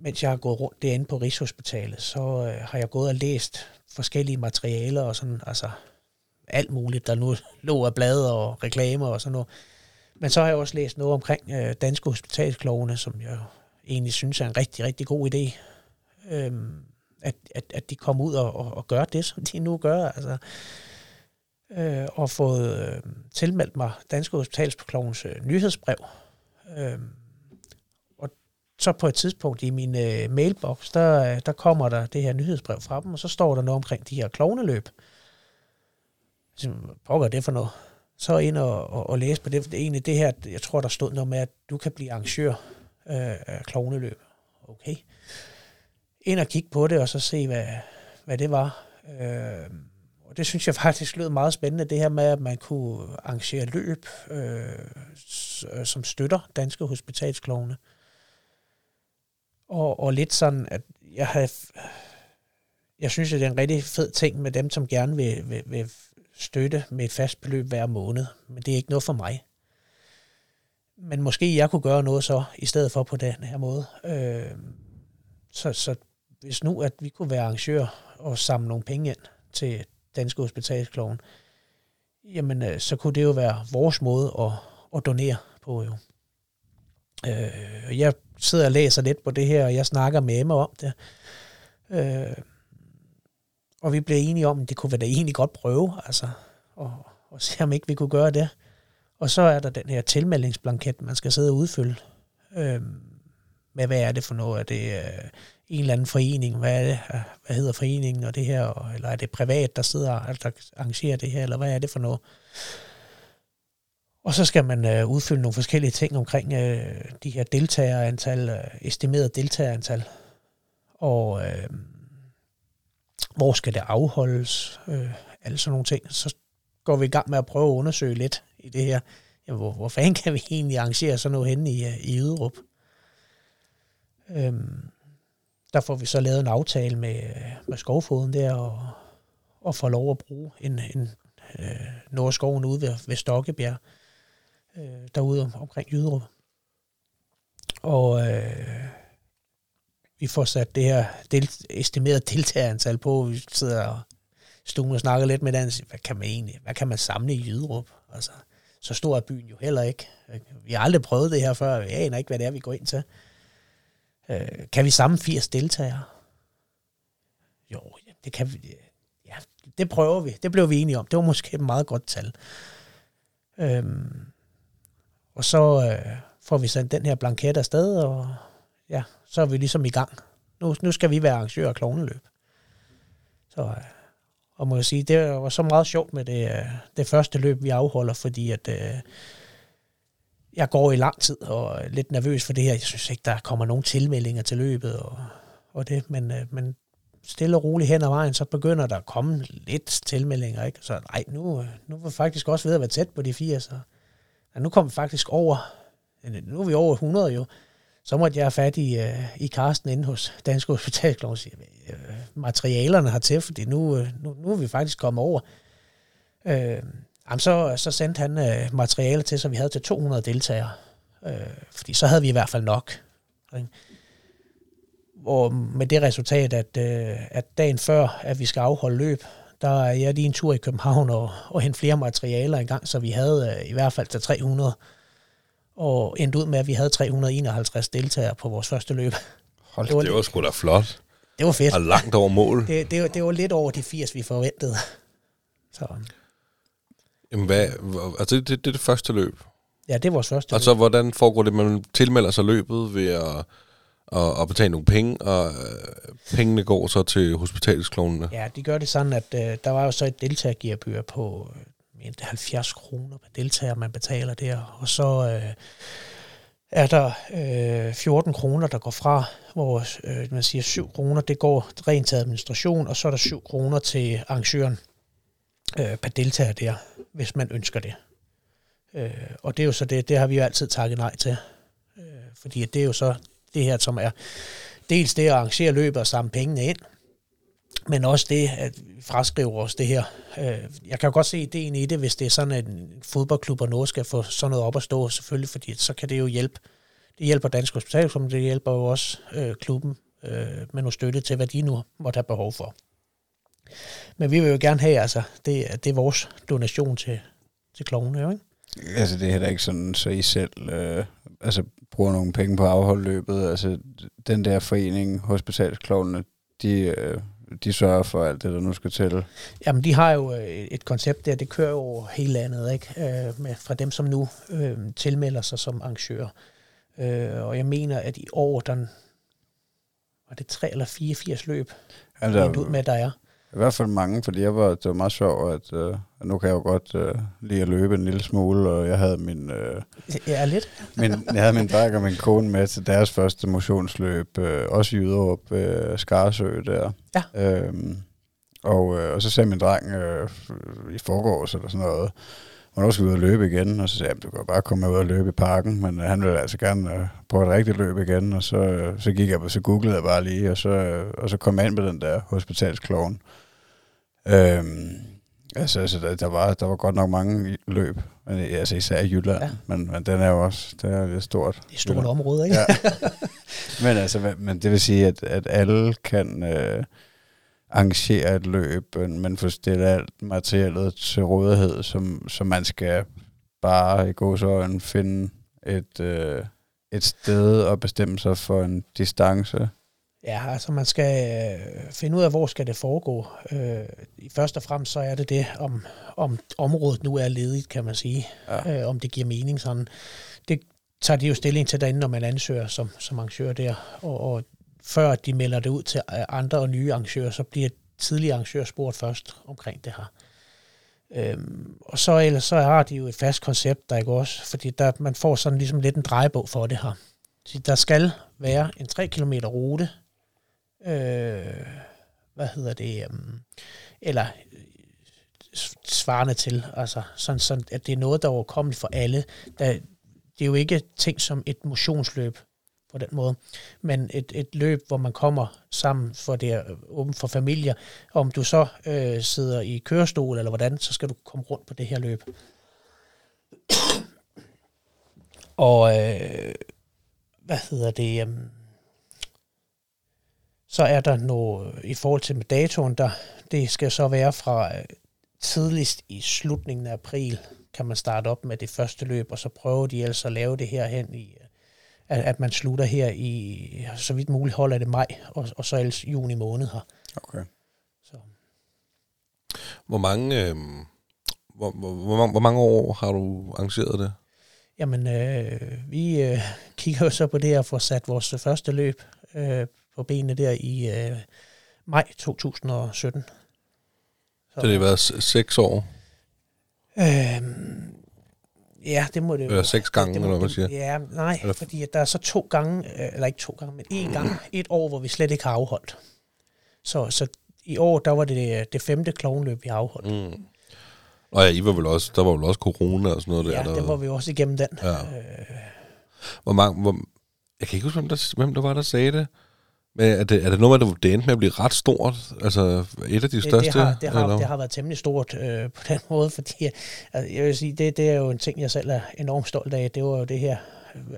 mens jeg har gået rundt derinde på Rigshospitalet, så har jeg gået og læst forskellige materialer og sådan, altså alt muligt, der nu lå af blade og reklamer og sådan noget. Men så har jeg også læst noget omkring Danske Hospitalsklovne, som jeg egentlig synes er en rigtig, rigtig god idé. At de kommer ud og gør det, som de nu gør, altså. Og fået tilmeldt mig Danske Hospitalsklovnes nyhedsbrev. Og så på et tidspunkt i min mailbox, der kommer der det her nyhedsbrev fra dem, og så står der noget omkring de her klovneløb. Så pokker det for noget. Så ind og læse på det, for det er egentlig det her, jeg tror, der stod noget med, at du kan blive arrangør af klovneløb. Okay. Ind og kigge på det, og så se, hvad det var. Og det synes jeg faktisk lød meget spændende, det her med, at man kunne arrangere løb, som støtter Danske Hospitalsklovne. Og lidt sådan, at jeg synes, at det er en rigtig fed ting med dem, som gerne vil støtte med et fast beløb hver måned. Men det er ikke noget for mig. Men måske jeg kunne gøre noget så, i stedet for på den her måde. Så hvis nu, at vi kunne være arrangør og samle nogle penge ind til Danske Hospitalsklovne, jamen så kunne det jo være vores måde at donere på jo. Jeg sidder og læser lidt på det her, og jeg snakker med Emma om det. Og vi blev enige om, at det kunne vi da egentlig godt prøve, altså, og se om ikke vi kunne gøre det. Og så er der den her tilmeldingsblanket, man skal sidde og udfylde. Med hvad er det for noget? Er det en eller anden forening? Hvad er det? Hvad hedder foreningen og det her? Eller er det privat, der sidder og arrangerer det her? Eller hvad er det for noget? Og så skal man udfylde nogle forskellige ting omkring de her deltagerantal, estimeret deltagerantal. Og hvor skal det afholdes? Alle sådan nogle ting. Så går vi i gang med at prøve at undersøge lidt i det her. Jamen, hvor fanden kan vi egentlig arrangere sådan noget henne i Jyderup? Der får vi så lavet en aftale med Skovfoden der, og får lov at bruge en Nordskoven ude ved Stokkebjerg, derude omkring Jyderup. Og vi får sat det her estimerede deltagerantal på. Vi sidder og stuen og snakker lidt med dansk. Hvad kan man samle i Jyderup? Altså, så stor er byen jo heller ikke. Vi har aldrig prøvet det her før. Vi aner ikke, hvad det er, vi går ind til. Kan vi samle 80 deltagere? Jo, det kan vi. Ja, det prøver vi. Det blev vi enige om. Det var måske et meget godt tal. Og så får vi sendt den her blanket afsted, og ja, så er vi ligesom i gang. Nu skal vi være arrangør af Klovneløb. Så, og må jeg sige, det var så meget sjovt med det første løb, vi afholder, fordi at... Jeg går i lang tid og er lidt nervøs for det her. Jeg synes ikke, der kommer nogen tilmeldinger til løbet og det. Men stille og roligt hen ad vejen, så begynder der at komme lidt tilmeldinger. Ikke? Så nej, nu var vi faktisk også ved at være tæt på de 80. Ja, nu kom vi faktisk over. Nu er vi over 100 jo. Så måtte jeg have fat i Karsten inde hos Danske Hospitalsklovne og sige, materialerne hertil, fordi nu er vi faktisk kommet over. Jamen, så sendte han materiale til, som vi havde til 200 deltagere. Fordi så havde vi i hvert fald nok. Ikke? Og med det resultat, at dagen før, at vi skal afholde løb, der er jeg lige en tur i København og hente flere materialer engang, så vi havde i hvert fald til 300. Og endte ud med, at vi havde 351 deltagere på vores første løb. Hold, det var sgu da flot. Det var fedt. Og langt over mål. Det var lidt over de 80, vi forventede. Så... Jamen, altså det er det første løb? Ja, det er vores første løb. Altså, hvordan foregår det? Man tilmelder sig løbet ved at betale nogle penge, og pengene går så til hospitalsklovnene? Ja, de gør det sådan, at der var jo så et deltagergearbyr på 70 kroner per deltager, man betaler der. Og så er der 14 kroner, der går fra, hvor man siger 7 kroner, det går rent til administration, og så er der 7 kroner til arrangøren per deltager der, hvis man ønsker det. Og det er jo så det har vi jo altid takket nej til. Fordi det er jo så det her, som er dels det at arrangere løbet og samle pengene ind, men også det, at vi fraskriver os det her. Jeg kan jo godt se ideen i det, hvis det er sådan, at en fodboldklub og noget skal få sådan noget op at stå, selvfølgelig, fordi så kan det jo hjælpe. Det hjælper Danske Hospitalsklovne, det hjælper jo også klubben med noget støtte til, hvad de nu måtte have behov for. Men vi vil jo gerne have, altså, det er vores donation til klovene, jo, ikke? Altså, det er heller ikke sådan, så I selv bruger nogle penge på afholdløbet. Altså, den der forening, hospitalsklovene, de sørger for alt det, der nu skal til. Jamen, de har jo et koncept der, det kører jo over hele landet, ikke? Fra dem, som nu tilmelder sig som arrangører. Og jeg mener, at i år, var det 3 eller 84 løb, altså, rent ud med, der er. I hvert fald mange, fordi det var meget sjovt, at nu kan jeg jo godt lide at løbe en lille smule, og jeg havde min dreng og min kone med til deres første motionsløb, også i Jyderup, Skarsø der. Ja. Og så sagde min dreng i forgårs eller sådan noget, hvornår skal vi ud og løbe igen? Og så sagde jeg, du kan bare komme ud og løbe i parken, men han ville altså gerne prøve et rigtigt løb igen. Og så gik jeg, så googlede jeg bare lige, og så kom jeg ind med den der hospitalsklovne. Der var godt nok mange løb, altså især i Jylland, ja. men den er jo også, det er lidt stort. Det er stort område, ikke? Ja. men det vil sige, at alle kan arrangere et løb, men få stillet alt materialet til rådighed, som man skal bare i gåseøjne finde et sted og bestemme sig for en distance. Ja, altså man skal finde ud af, hvor skal det foregå. Først og fremmest så er det, om området nu er ledigt, kan man sige. Ja. Om det giver mening sådan. Det tager de jo stilling til derinde, når man ansøger som arrangør der. Og før de melder det ud til andre og nye arrangører, så bliver tidligere arrangører spurgt først omkring det her. Og så ellers så har de jo et fast koncept, der ikke også, fordi der, man får sådan ligesom lidt en drejebog for det her. Så der skal være en 3 kilometer rute, eller svarende til, altså sådan, at det er noget, der er overkommeligt for alle. Det er jo ikke ting som et motionsløb på den måde, men et løb, hvor man kommer sammen, for det er åbent for familier. Om du så sidder i kørestol eller hvordan, så skal du komme rundt på det her løb. Og så er der noget i forhold til med datoen, der det skal så være fra tidligst i slutningen af april, kan man starte op med det første løb, og så prøver de altså at lave det her hen i, at man slutter her i, så vidt muligt holder det maj, og så ellers juni måned her. Okay. Så. Hvor mange år har du arrangeret det? Jamen, vi kigger jo så på det her for at sat vores første løb på benene der i maj 2017. Så det har været 6 år? Ja, det må det jo være. 6 gange, det må, eller hvad siger? Ja, nej, eller fordi at der er så 2 gange, eller ikke 2 gange, men 1 gang, 1 år, hvor vi slet ikke har afholdt. Så i år, der var det 5. klovneløb, vi har afholdt. Mm. Og ja, der var vel også corona og sådan noget der. Ja, der var vi også igennem den. Ja. Jeg kan ikke huske, hvem der var, der sagde det. Men er det noget, der endte med at blive ret stort? Altså et af de største? Det har været temmelig stort på den måde, fordi altså, jeg vil sige, det er jo en ting, jeg selv er enormt stolt af. Det var jo det her,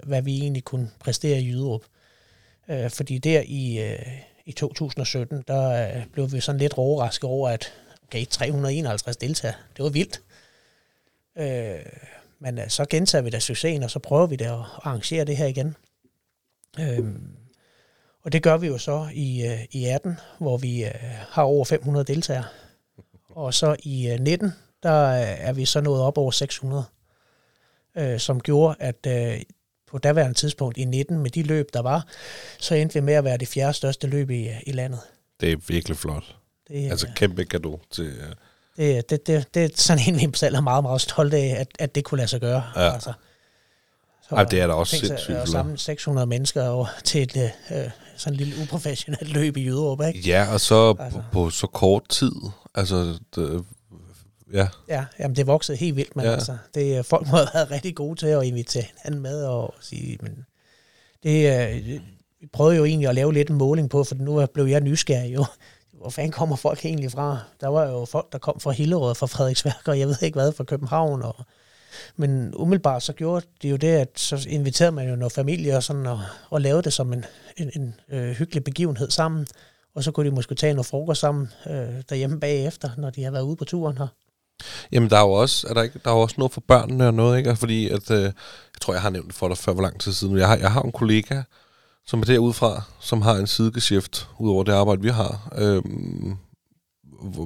hvad vi egentlig kunne præstere i Jyderup. Fordi der i 2017, der blev vi sådan lidt overrasket over, at okay, 351 deltager. Det var vildt. Men så gentager vi da succesen, og så prøver vi da at arrangere det her igen. Og det gør vi jo så i 18, hvor vi har over 500 deltagere. Og så i 19, der er vi så nået op over 600. Som gjorde, at på daværende tidspunkt i 19, med de løb, der var, så endte vi med at være det 4. største løb i landet. Det er virkelig flot. Altså kæmpe gave til... Det er sådan en, vi selv er meget, meget stolt af, at det kunne lade sig gøre. Ja. Altså, det er da også sindssygt. Og sammen 600 mennesker over til et sådan lille uprofessionelt løb i Jyderup, ikke? Ja, og så altså, på så kort tid. Altså, jamen det voksede helt vildt, men ja. Altså, folk må have været rigtig gode til at invitere hinanden med og sige, men vi prøvede jo egentlig at lave lidt en måling på, for nu blev jeg nysgerrig jo. Hvor fanden kommer folk egentlig fra? Der var jo folk, der kom fra Hillerød, fra Frederiksværk, og jeg ved ikke hvad, fra København. Men umiddelbart så gjorde det jo det, at så inviterede man jo nogle familier og sådan, og lavede det som en hyggelig begivenhed sammen. Og så kunne de måske tage noget frokost sammen derhjemme bagefter, når de har været ude på turen her. Jamen, der er jo også, noget for børnene og noget, ikke? Fordi at, jeg tror, jeg har nævnt det for dig før, hvor lang tid siden. Jeg har en kollega, som er derudefra, som har en sidegeschæft ud over det arbejde, vi har,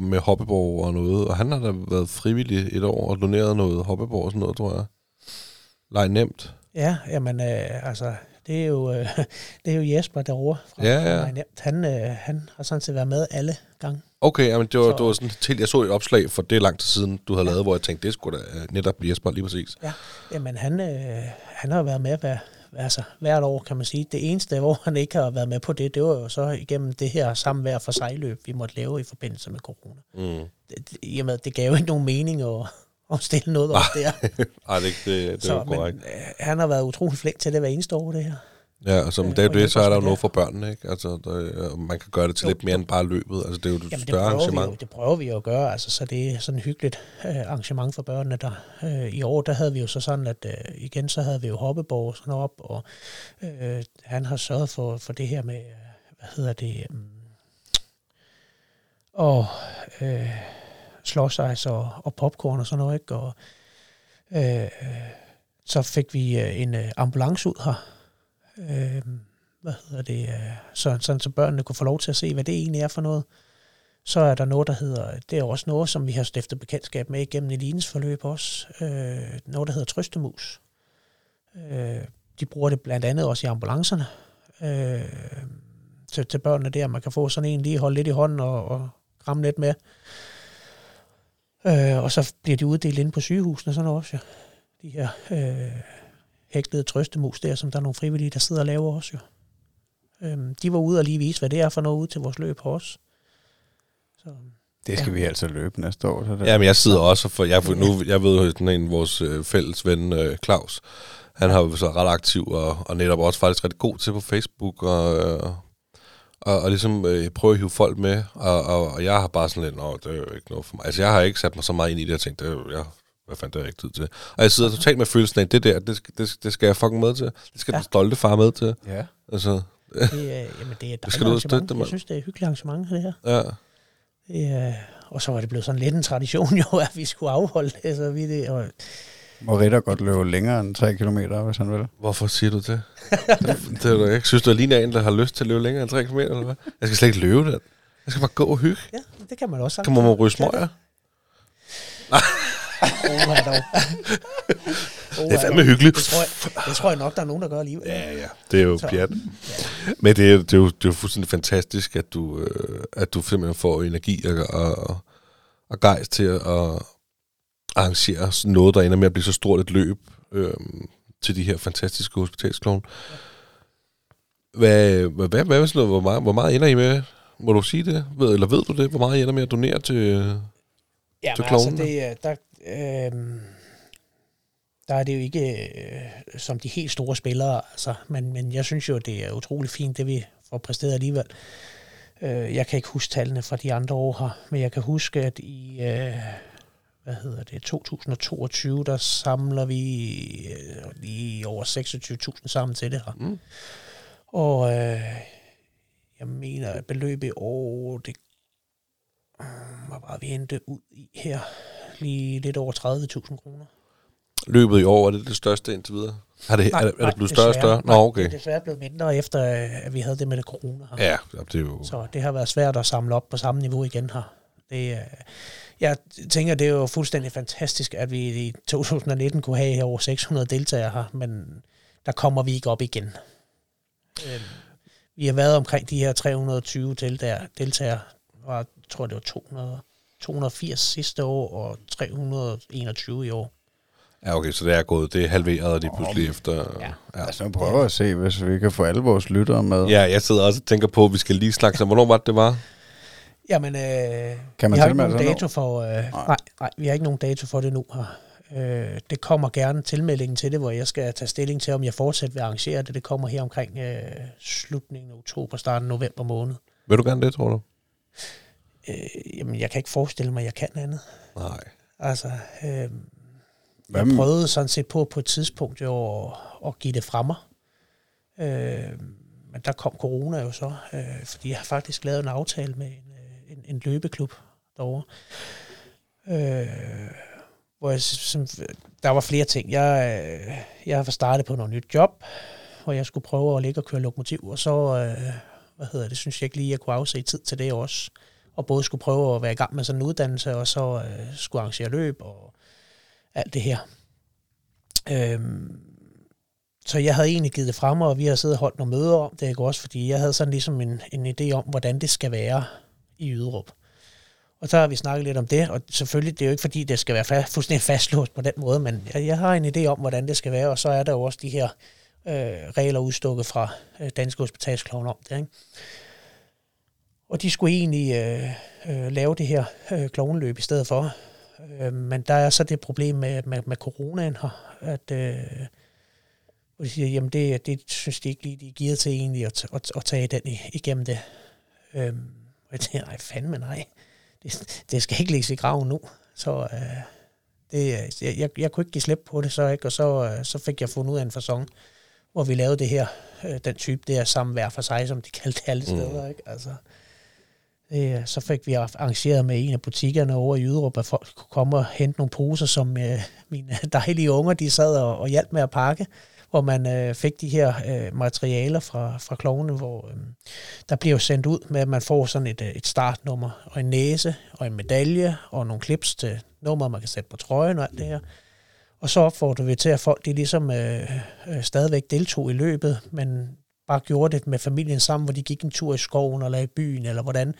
med Holbæk og noget. Og han har da været frivillig et år og doneret noget Holbæk og sådan noget, tror jeg. Lej nemt. Ja, jamen altså, det er jo Jesper derovre fra Lej nemt. Han har sådan set været med alle gange. Okay, jamen det var sådan til, jeg så et opslag for det lang tid siden, du havde lavet, hvor jeg tænkte, det skulle da netop blive Jesper lige præcis. Ja, jamen han har været med altså hvert år, kan man sige. Det eneste, hvor han ikke har været med på det, det var jo så igennem det her samvær for sejløb, vi måtte lave i forbindelse med corona. Mm. Jamen, det gav jo ikke nogen mening at stille noget op der. Ej, det er jo korrekt. Men, han har været utrolig flink til det hver eneste år, det her. Ja, og som det er det, så er der jo noget for børnene, ikke? Altså, man kan gøre det til lidt mere end bare løbet. Altså, det er jo et større arrangement. Det prøver vi jo at gøre, altså, så det er sådan et hyggeligt arrangement for børnene. I år, der havde vi jo så sådan, at igen, så havde vi jo Hoppeborg sådan op, og han har sørget for det her med, hvad hedder det, og slåsejs og popcorn og sådan noget, ikke? Og så fik vi en ambulance ud her, så børnene kunne få lov til at se, hvad det egentlig er for noget. Så er der noget, der hedder, det er også noget, som vi har stiftet bekendtskab med igennem Elines forløb også, noget, der hedder trøstemus. De bruger det blandt andet også i ambulancerne til børnene der. Man kan få sådan en, lige holde lidt i hånden og kramme lidt med. Og så bliver de uddelt inde på sygehusene sådan også, ja. De her hæklede trøstemus der, som der er nogle frivillige, der sidder og laver også jo. De var ude og lige vise, hvad det er for noget ude til vores løb på os. Så, det skal vi altså løbe næste år. Så ja, men jeg sidder også, for jeg ved jo, en af vores fælles ven, Claus, han har jo så ret aktiv og netop også faktisk ret god til på Facebook og ligesom prøve at hive folk med, og jeg har bare sådan lidt, det er jo ikke noget for mig. Altså, jeg har ikke sat mig så meget ind i det, og tænkt, hvad fanden, det er ikke tid til. Og jeg sidder totalt med følelsen af, det skal jeg fucking med til. Det skal den stolte far med til. Ja. Altså, jamen, det er et dejligt arrangement. Jeg synes, det er et hyggeligt arrangement, det her. Ja. Og så var det blevet sådan lidt en tradition jo, at vi skulle afholde det. Så vi det og må Ritter godt løbe længere end 3 kilometer, hvis han vil. Hvorfor siger du det? det jeg synes, der ligner en, der har lyst til at løbe længere end 3 kilometer, eller hvad? Jeg skal slet ikke løbe det. Jeg skal bare gå og hygge. Ja, det kan man også sagtens. Kan man ryge smøger? Nej. Det er fandme hyggeligt. Det tror jeg nok, der er nogen, der gør alligevel. Ja, det er jo pjat. Ja. Men det er jo fuldstændig fantastisk, at du simpelthen får energi og gejst til at arrangere noget, der ender med at blive så stort et løb til de her fantastiske hospitalsklovne. Ja. Hvor meget ender I med? Må du sige det? Eller ved du det? Hvor meget I ender med at donere til klovnene? Ja, men altså, der er det jo ikke som de helt store spillere, altså, men jeg synes jo, det er utrolig fint, det vi får præsteret alligevel. Jeg kan ikke huske tallene fra de andre år her, men jeg kan huske, at i 2022, der samler vi lige over 26.000 sammen til det her. Mm. Og jeg mener, at beløbet i år, det hvad var vi endte ud i her? Lige lidt over 30.000 kroner. Løbet i år, er det største indtil videre? Er det blevet større og større? Nå, okay. Det er desværre blevet mindre, efter at vi havde det med det corona her. Ja, det er jo. Så det har været svært at samle op på samme niveau igen her. Jeg tænker, det er jo fuldstændig fantastisk, at vi i 2019 kunne have over 600 deltagere her, men der kommer vi ikke op igen. Vi har været omkring de her 320 deltagere, og jeg tror, det var 280 sidste år og 321 i år. Ja, okay, så det er gået, det er halveret lige pludselig efter. Ja. Altså, prøver at se, hvis vi kan få alle vores lyttere med. Ja, jeg sidder også og tænker på, at vi skal lige snakke sammen. Hvornår var det, det var? Jamen, kan man vi har ikke nogen dato for. Nej, vi har ikke nogen dato for det nu her. Det kommer gerne tilmeldingen til det, hvor jeg skal tage stilling til, om jeg fortsat vil arrangere det. Det kommer her omkring slutningen af oktober, starten november måned. Vil du gerne det, tror du? Jamen, jeg kan ikke forestille mig, at jeg kan andet. Nej. Altså, jeg prøvede sådan set på et tidspunkt jo at give det fra mig. Men der kom corona jo så, fordi jeg har faktisk lavet en aftale med en løbeklub derovre. Hvor jeg, der var flere ting. Jeg har startet på noget nyt job, hvor jeg skulle prøve at ligge og køre lokomotiv, og så synes jeg ikke lige, jeg kunne afse tid til det også. Og både skulle prøve at være i gang med sådan en uddannelse, og så skulle arrangere løb og alt det her. Så jeg havde egentlig givet det frem, og vi har siddet og holdt nogle møder om det, ikke også, fordi jeg havde sådan ligesom en idé om, hvordan det skal være i Jyderup. Og så har vi snakket lidt om det, og selvfølgelig, det er jo ikke fordi, det skal være fuldstændig fastlåst på den måde, men jeg har en idé om, hvordan det skal være, og så er der jo også de her regler udstukket fra Danske Hospitalsklovne om det, ikke? Og de skulle egentlig lave det her klovneløb i stedet for. Men der er så det problem med coronaen her, at de siger, jamen det synes de ikke lige, de er gearet til egentlig at tage den igennem det. Og jeg tænker, nej fandme nej, det skal ikke lægges i graven nu. Så jeg kunne ikke give slip på det så, ikke? Og så fik jeg fundet ud af en facon, hvor vi lavede det her, den type der sammen hver for sig, som de kaldte alle steder, ikke? Altså, så fik vi arrangeret med en af butikkerne over i Jyderup, at folk kunne komme og hente nogle poser, som mine dejlige unger, de sad og hjalp med at pakke, hvor man fik de her materialer fra klovnene, hvor der bliver jo sendt ud med, at man får sådan et startnummer, og en næse, og en medalje, og nogle klips til nummer, man kan sætte på trøjen og alt det her. Og så opfordrer vi til, at folk de ligesom stadigvæk deltog i løbet, men bare gjorde det med familien sammen, hvor de gik en tur i skoven eller i byen, eller hvordan,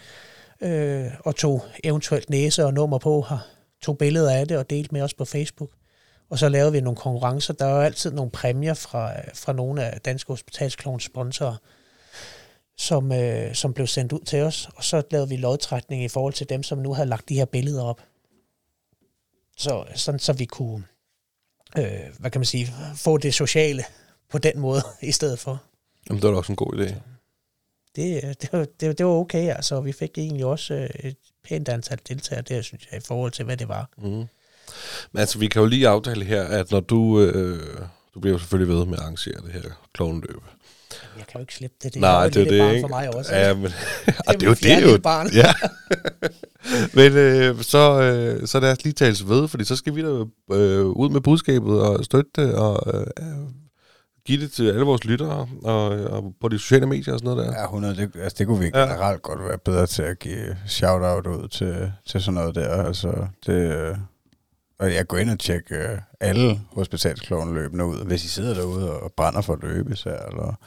og tog eventuelt næse og nummer på her, tog billeder af det og delte med os på Facebook. Og så lavede vi nogle konkurrencer. Der er jo altid nogle præmier fra nogle af Danske Hospitalsklovnes sponsorer, som blev sendt ud til os. Og så lavede vi lodtrækning i forhold til dem, som nu havde lagt de her billeder op. Så vi kunne, hvad kan man sige, få det sociale på den måde i stedet for. Jamen, det var også en god idé. Det var okay, altså. Vi fik egentlig også et pænt antal deltagere der, synes jeg, i forhold til, hvad det var. Mm. Men altså, vi kan jo lige aftale her, at når du bliver jo selvfølgelig ved med at arrangere det her klovneløb. Jeg kan jo ikke slippe det. Nej, det er det, ikke? For mig også. Ja, men det er jo det jo. Barn. Ja. Men så lad os lige tales ved, fordi så skal vi da ud med budskabet og støtte og give det til alle vores lyttere og på de sociale medier og sådan noget der. Ja, 100. Det kunne vi generelt godt være bedre til at give shout-out ud til sådan noget der. Altså, det. Og jeg går ind og tjekker alle hospitalsklovneløbene ud, hvis I sidder derude og brænder for at løbe især, eller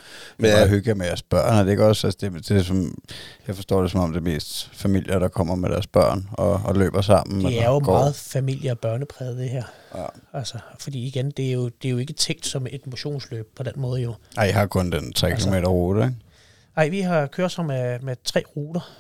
bare hygger med jeres børn. Og det er ikke også, altså det er som, jeg forstår det som om det er mest familier, der kommer med deres børn og løber sammen. Det er jo meget familie- og børnepræget det her. Ja. Altså, fordi igen, det er jo ikke tænkt som et motionsløb på den måde jo. Nej, jeg har kun den 3 km rute, ikke? Nej, vi har kørt så med 3 ruter,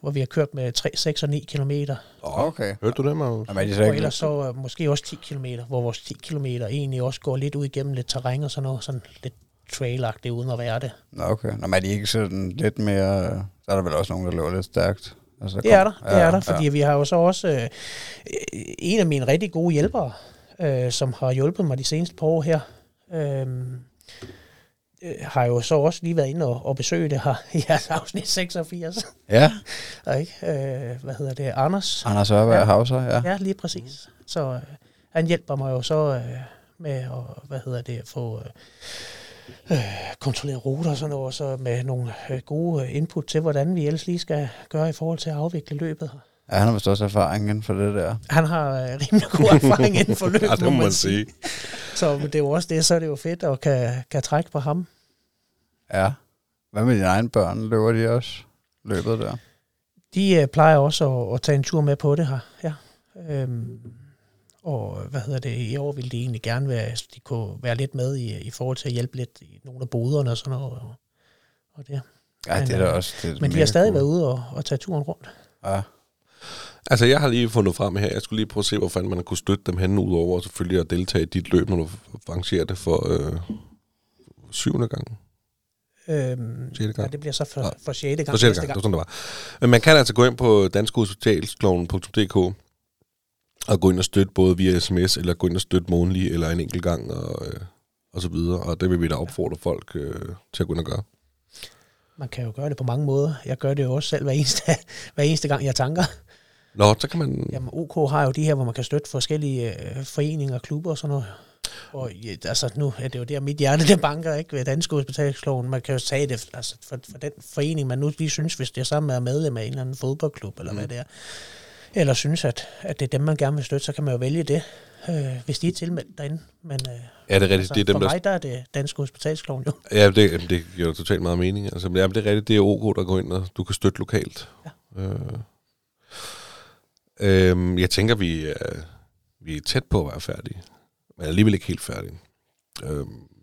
hvor vi har kørt med 3, 6 og 9 kilometer. Okay, hørte du det, Magnus? Og ellers så måske også 10 kilometer, hvor vores 10 kilometer egentlig også går lidt ud igennem lidt terræn og sådan noget, sådan lidt trailagtigt uden at være det. Okay, men er de ikke sådan lidt mere, så er der vel også nogen, der løber lidt stærkt? Altså, det er der, fordi vi har jo så også en af mine rigtig gode hjælpere, som har hjulpet mig de seneste par år her, har jo så også lige været inde og besøge det her i jeres afsnit 86. Ja. Ikke? Hvad hedder det? Anders. Anders Ørberg Hauser, ja. Ja, lige præcis. Så han hjælper mig jo så med at, få kontrolleret ruter og sådan noget, og så med nogle gode input til, hvordan vi ellers lige skal gøre i forhold til at afvikle løbet her. Ja, han har vist også erfaring inden for det der. Han har rimelig god erfaring inden for løbet, ja, det må man sige. Så det er jo også det, så er det jo fedt at kan trække på ham. Ja. Hvad med dine egne børn? Løber de også løbet der? De plejer også at tage en tur med på det her, ja. Og i år ville de egentlig gerne være, de kunne være lidt med i forhold til at hjælpe lidt i nogle af boderne og sådan noget. Og det. Ja, men, det er da også. Det er men de har stadig været ude og tage turen rundt. Ja. Altså, jeg har lige fundet frem her. Jeg skulle lige prøve at se, hvor fanden man kunne støtte dem henne, udover og selvfølgelig at deltage i dit løb, når du arrangerer det for 7. gangen. 6. gang. Ja, det bliver så for 6. gang. For 6. gang, det var sådan, det var. Men man kan altså gå ind på danskehospitalsklovne.dk og gå ind og støtte både via sms, eller gå ind og støtte månedlig, eller en enkelt gang, og så videre. Og det vil vi da opfordre folk til at gå ind og gøre. Man kan jo gøre det på mange måder. Jeg gør det jo også selv hver eneste gang, jeg tanker. Nå, så kan man. Jamen, OK har jo de her, hvor man kan støtte forskellige foreninger, klubber og sådan noget. Og altså, nu er det jo der, mit hjerte der banker, ikke, ved Danske Hospitalsklovne. Man kan jo tage det altså, for den forening, man nu lige synes, hvis det er sammen med medlem af en eller anden fodboldklub, eller hvad det er. Eller synes, at det er dem, man gerne vil støtte, så kan man jo vælge det, hvis de er tilmeldt derinde. Men ja, det er rigtigt, altså, det er dem, for mig, der er det Danske Hospitalsklovne jo. Ja, det giver jo totalt meget mening. Altså, ja, det er rigtigt, det er OK, der går ind, og du kan støtte lokalt. Ja. Jeg tænker, vi er tæt på at være færdige, men alligevel ikke helt færdige.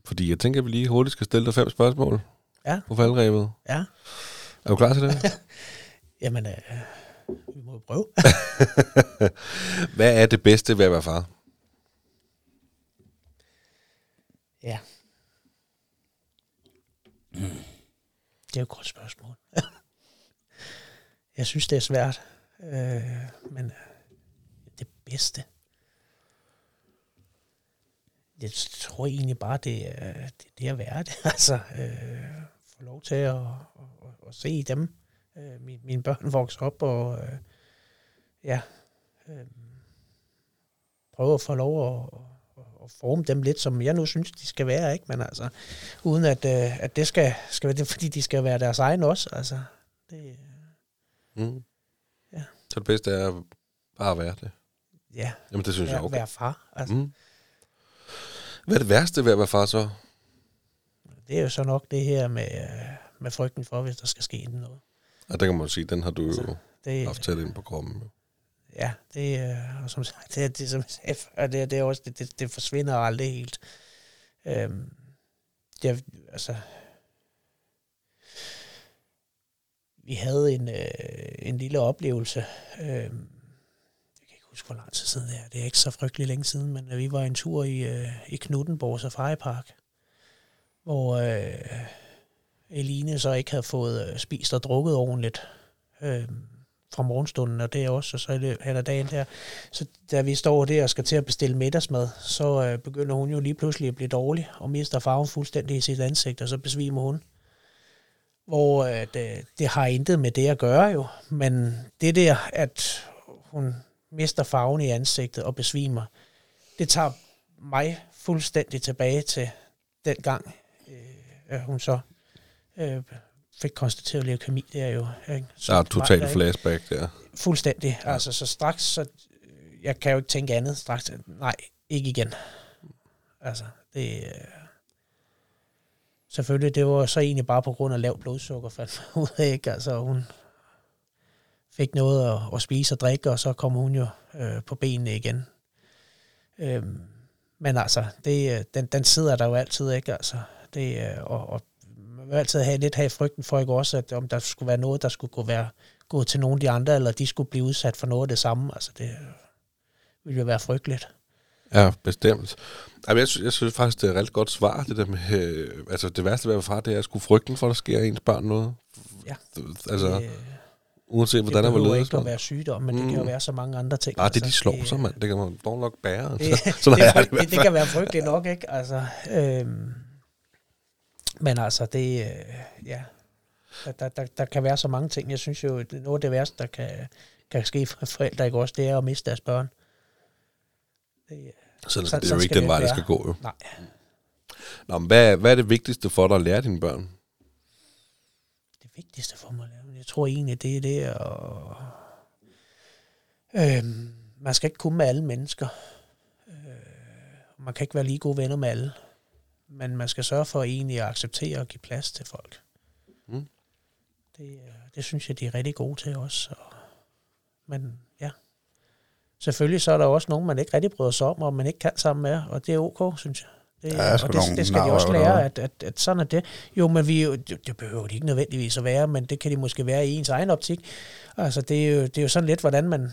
Fordi jeg tænker, at vi lige hurtigt skal stille dig 5 spørgsmål på faldrebet. Ja. Er du klar til det? Jamen, vi må prøve. Hvad er det bedste ved at være far? Ja. Det er jo et godt spørgsmål. Jeg synes, det er svært. Men det bedste... Jeg tror egentlig bare, det er værd det. Altså, få lov til at se dem. Mine børn vokser op, og prøve at få lov at forme dem lidt, som jeg nu synes, de skal være, ikke? Men altså, uden at det skal være det, fordi de skal være deres egen også. Altså, det, Så det bedste er bare at være det? Ja, jamen, det synes jeg okay. Være far, altså. Hvad er det værste ved at være far så? Det er jo så nok det her med frygten for, hvis der skal ske noget. Og den kan man sige, den har du altså, jo haft tæt ind på kroppen. Ja, det og som sagt, det som jeg sagde, det er også det forsvinder aldrig helt. Vi havde en lille oplevelse. Hvor lang tid siden det er. Det er ikke så frygtelig længe siden, men vi var en tur i Knuttenborg Safari Park, hvor Eline så ikke havde fået spist og drukket ordentligt fra morgenstunden, og det er også, og så er dagen der. Så da vi står der og skal til at bestille middagsmad, så begynder hun jo lige pludselig at blive dårlig, og mister farven fuldstændig i sit ansigt, og så besvimer hun. Hvor det har intet med det at gøre jo, men det der, at hun mister farven i ansigtet og besvimer. Det tager mig fuldstændig tilbage til den gang, hun så fik konstateret leukemi. Det er jo så totalt flashback der. Fuldstændig. Ja. Altså så straks, så jeg kan jo ikke tænke andet straks. Nej, ikke igen. Altså det selvfølgelig det var så egentlig bare på grund af lav blodsukker fandt man ud af, ikke? Altså hun fik noget at spise og drikke, og så kom hun jo på benene igen. Men altså, den sidder der jo altid, ikke? Altså, og man vil altid have frygten for, ikke også, at om der skulle være noget, der skulle gå til nogle af de andre, eller de skulle blive udsat for noget af det samme. Altså, det ville jo være frygteligt. Ja, bestemt. Jamen, jeg synes faktisk, det er et rigtig godt svar, det der med, altså, det værste ved at være far, det er at skulle frygten for, at der sker ens børn noget. Ja. Altså... Uanset hvordan der var ledet. Det ikke at være sygdom, men det kan jo være så mange andre ting. Det de slår sig, mand. Det kan man dog nok bære. Det kan være frygteligt nok, ikke? Altså, men altså, det... Der kan være så mange ting. Jeg synes jo, noget af det værste, der kan ske for forældre, ikke også, det er at miste deres børn. Så det er jo ikke den vej, der skal gå, jo. Nej. Nå, men hvad er det vigtigste for dig at lære dine børn? Det vigtigste for mig at lære? Jeg tror egentlig, det er det, og man skal ikke kunne med alle mennesker. Man kan ikke være lige gode venner med alle. Men man skal sørge for egentlig at acceptere og give plads til folk. Det synes jeg, de er rigtig gode til også. Men ja, selvfølgelig så er der også nogen, man ikke rigtig bryder sig om, og man ikke kan sammen med, og det er okay, synes jeg. Det skal de også lære, at sådan er det. Jo, men det behøver de ikke nødvendigvis at være, men det kan de måske være i ens egen optik. Altså, det er jo sådan lidt, hvordan man...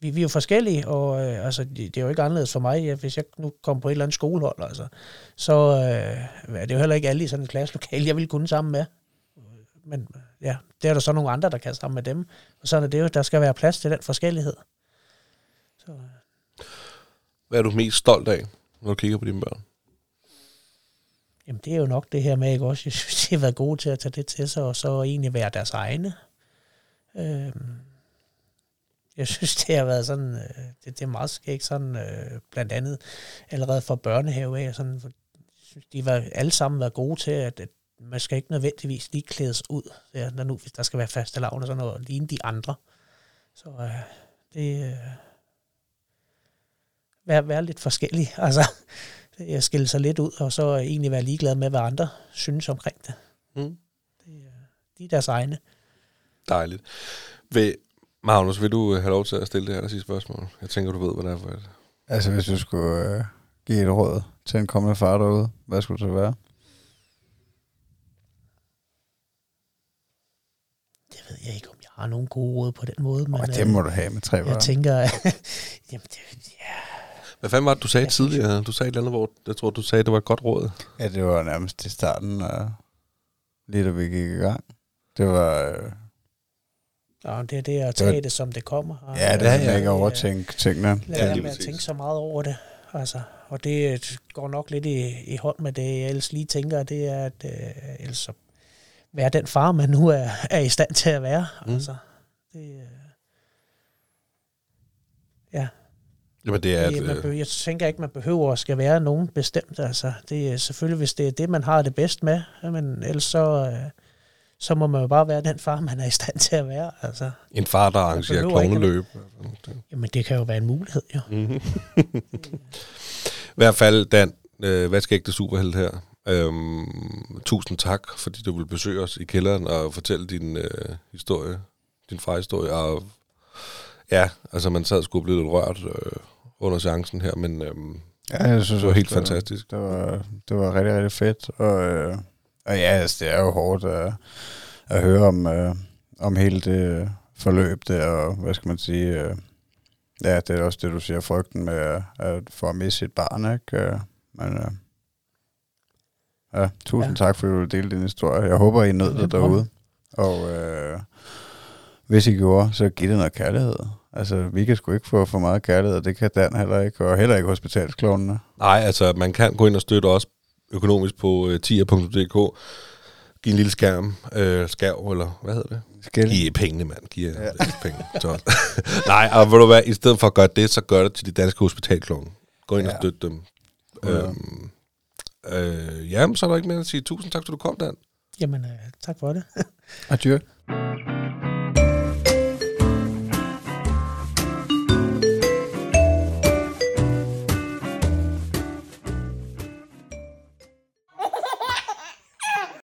Vi er jo forskellige, og altså, det er jo ikke anderledes for mig. Hvis jeg nu kom på et eller andet skolehold, altså, så er det jo heller ikke alle i sådan et klasselokale, jeg ville kunne sammen med. Men ja, det er der så nogle andre, der kan sammen med dem. Og sådan er det jo, der skal være plads til den forskellighed. Så. Hvad er du mest stolt af, når du kigger på dine børn? Jamen, det er jo nok det her med, ikke også? Jeg synes, de har været gode til at tage det til sig, og så egentlig være deres egne. Jeg synes, det har været sådan... Det er meget skægt, sådan blandt andet allerede fra børnehave af. Sådan, de har alle sammen været gode til, at man skal ikke nødvendigvis lige klædes ud, nu, hvis der skal være fastelavn og sådan noget, og ligne de andre. Så det... Være lidt forskellig, altså skille sig lidt ud, og så egentlig være ligeglad med, hvad andre synes omkring det. De er deres egne. Dejligt. Magnus, vil du have lov til at stille det her sidste spørgsmål? Jeg tænker, du ved, hvad det er for et. Altså, hvis du skulle give et råd til en kommende far derude? Hvad skulle det være? Det ved jeg ikke, om jeg har nogen gode råd på den måde. Men det må du have med 3 børn. Jeg tænker... jamen, det, ja. Hvad fanden var det, du sagde tidligere? Du sagde et eller andet, hvor jeg tror, du sagde, det var et godt råd. Ja, det var nærmest til starten, lige da vi gik i gang. Det var... Nå, det er det at tage det, som det kommer. Ja, det har jeg ikke overtænkt tingene. Lad være med at tænke så meget over det. Altså, og det går nok lidt i hånd med det, jeg ellers lige tænker, det er, at ellers at være den far, man nu er i stand til at være. Altså, det, ja. Jamen, det er jeg tænker ikke, man behøver at skal være nogen bestemt. Altså, det er selvfølgelig, hvis det er det, man har det bedst med, men ellers så må man jo bare være den far, man er i stand til at være. Altså, en far, der arrangerer klovneløb. Jamen, det kan jo være en mulighed, jo. Mm-hmm. I hvert fald, Dan, hvad skal ikke det superhelt her? Tusind tak, fordi du vil besøge os i kælderen og fortælle din historie, din farhistorie. Og, ja, altså man sad sgu blevet lidt rørt under seancen her, men ja, jeg synes, det var helt fantastisk. Det var rigtig, rigtig fedt, og ja, altså, det er jo hårdt at høre om hele det forløb der, og hvad skal man sige, ja, det er også det, du siger, frygten med at miste sit barn, ikke? Men tusind tak, fordi du ville dele din historie. Jeg håber, I nød det derude, og hvis I gjorde, så giv det noget kærlighed. Altså, vi kan sgu ikke få for meget kærlighed, og det kan Dan heller ikke, og heller ikke hospitalsklovnene. Nej, altså, man kan gå ind og støtte os økonomisk på tier.dk. Giv en lille skærv, eller hvad hedder det? Giv pengene, mand. Giv penge. Nej, og vil du være, i stedet for at gøre det, så gør det til de danske hospitalsklovne. Gå ind og støtte dem. Jamen, så er der ikke mere at sige. Tusind tak, fordi du kom, Dan. Jamen, tak for det. Adieu.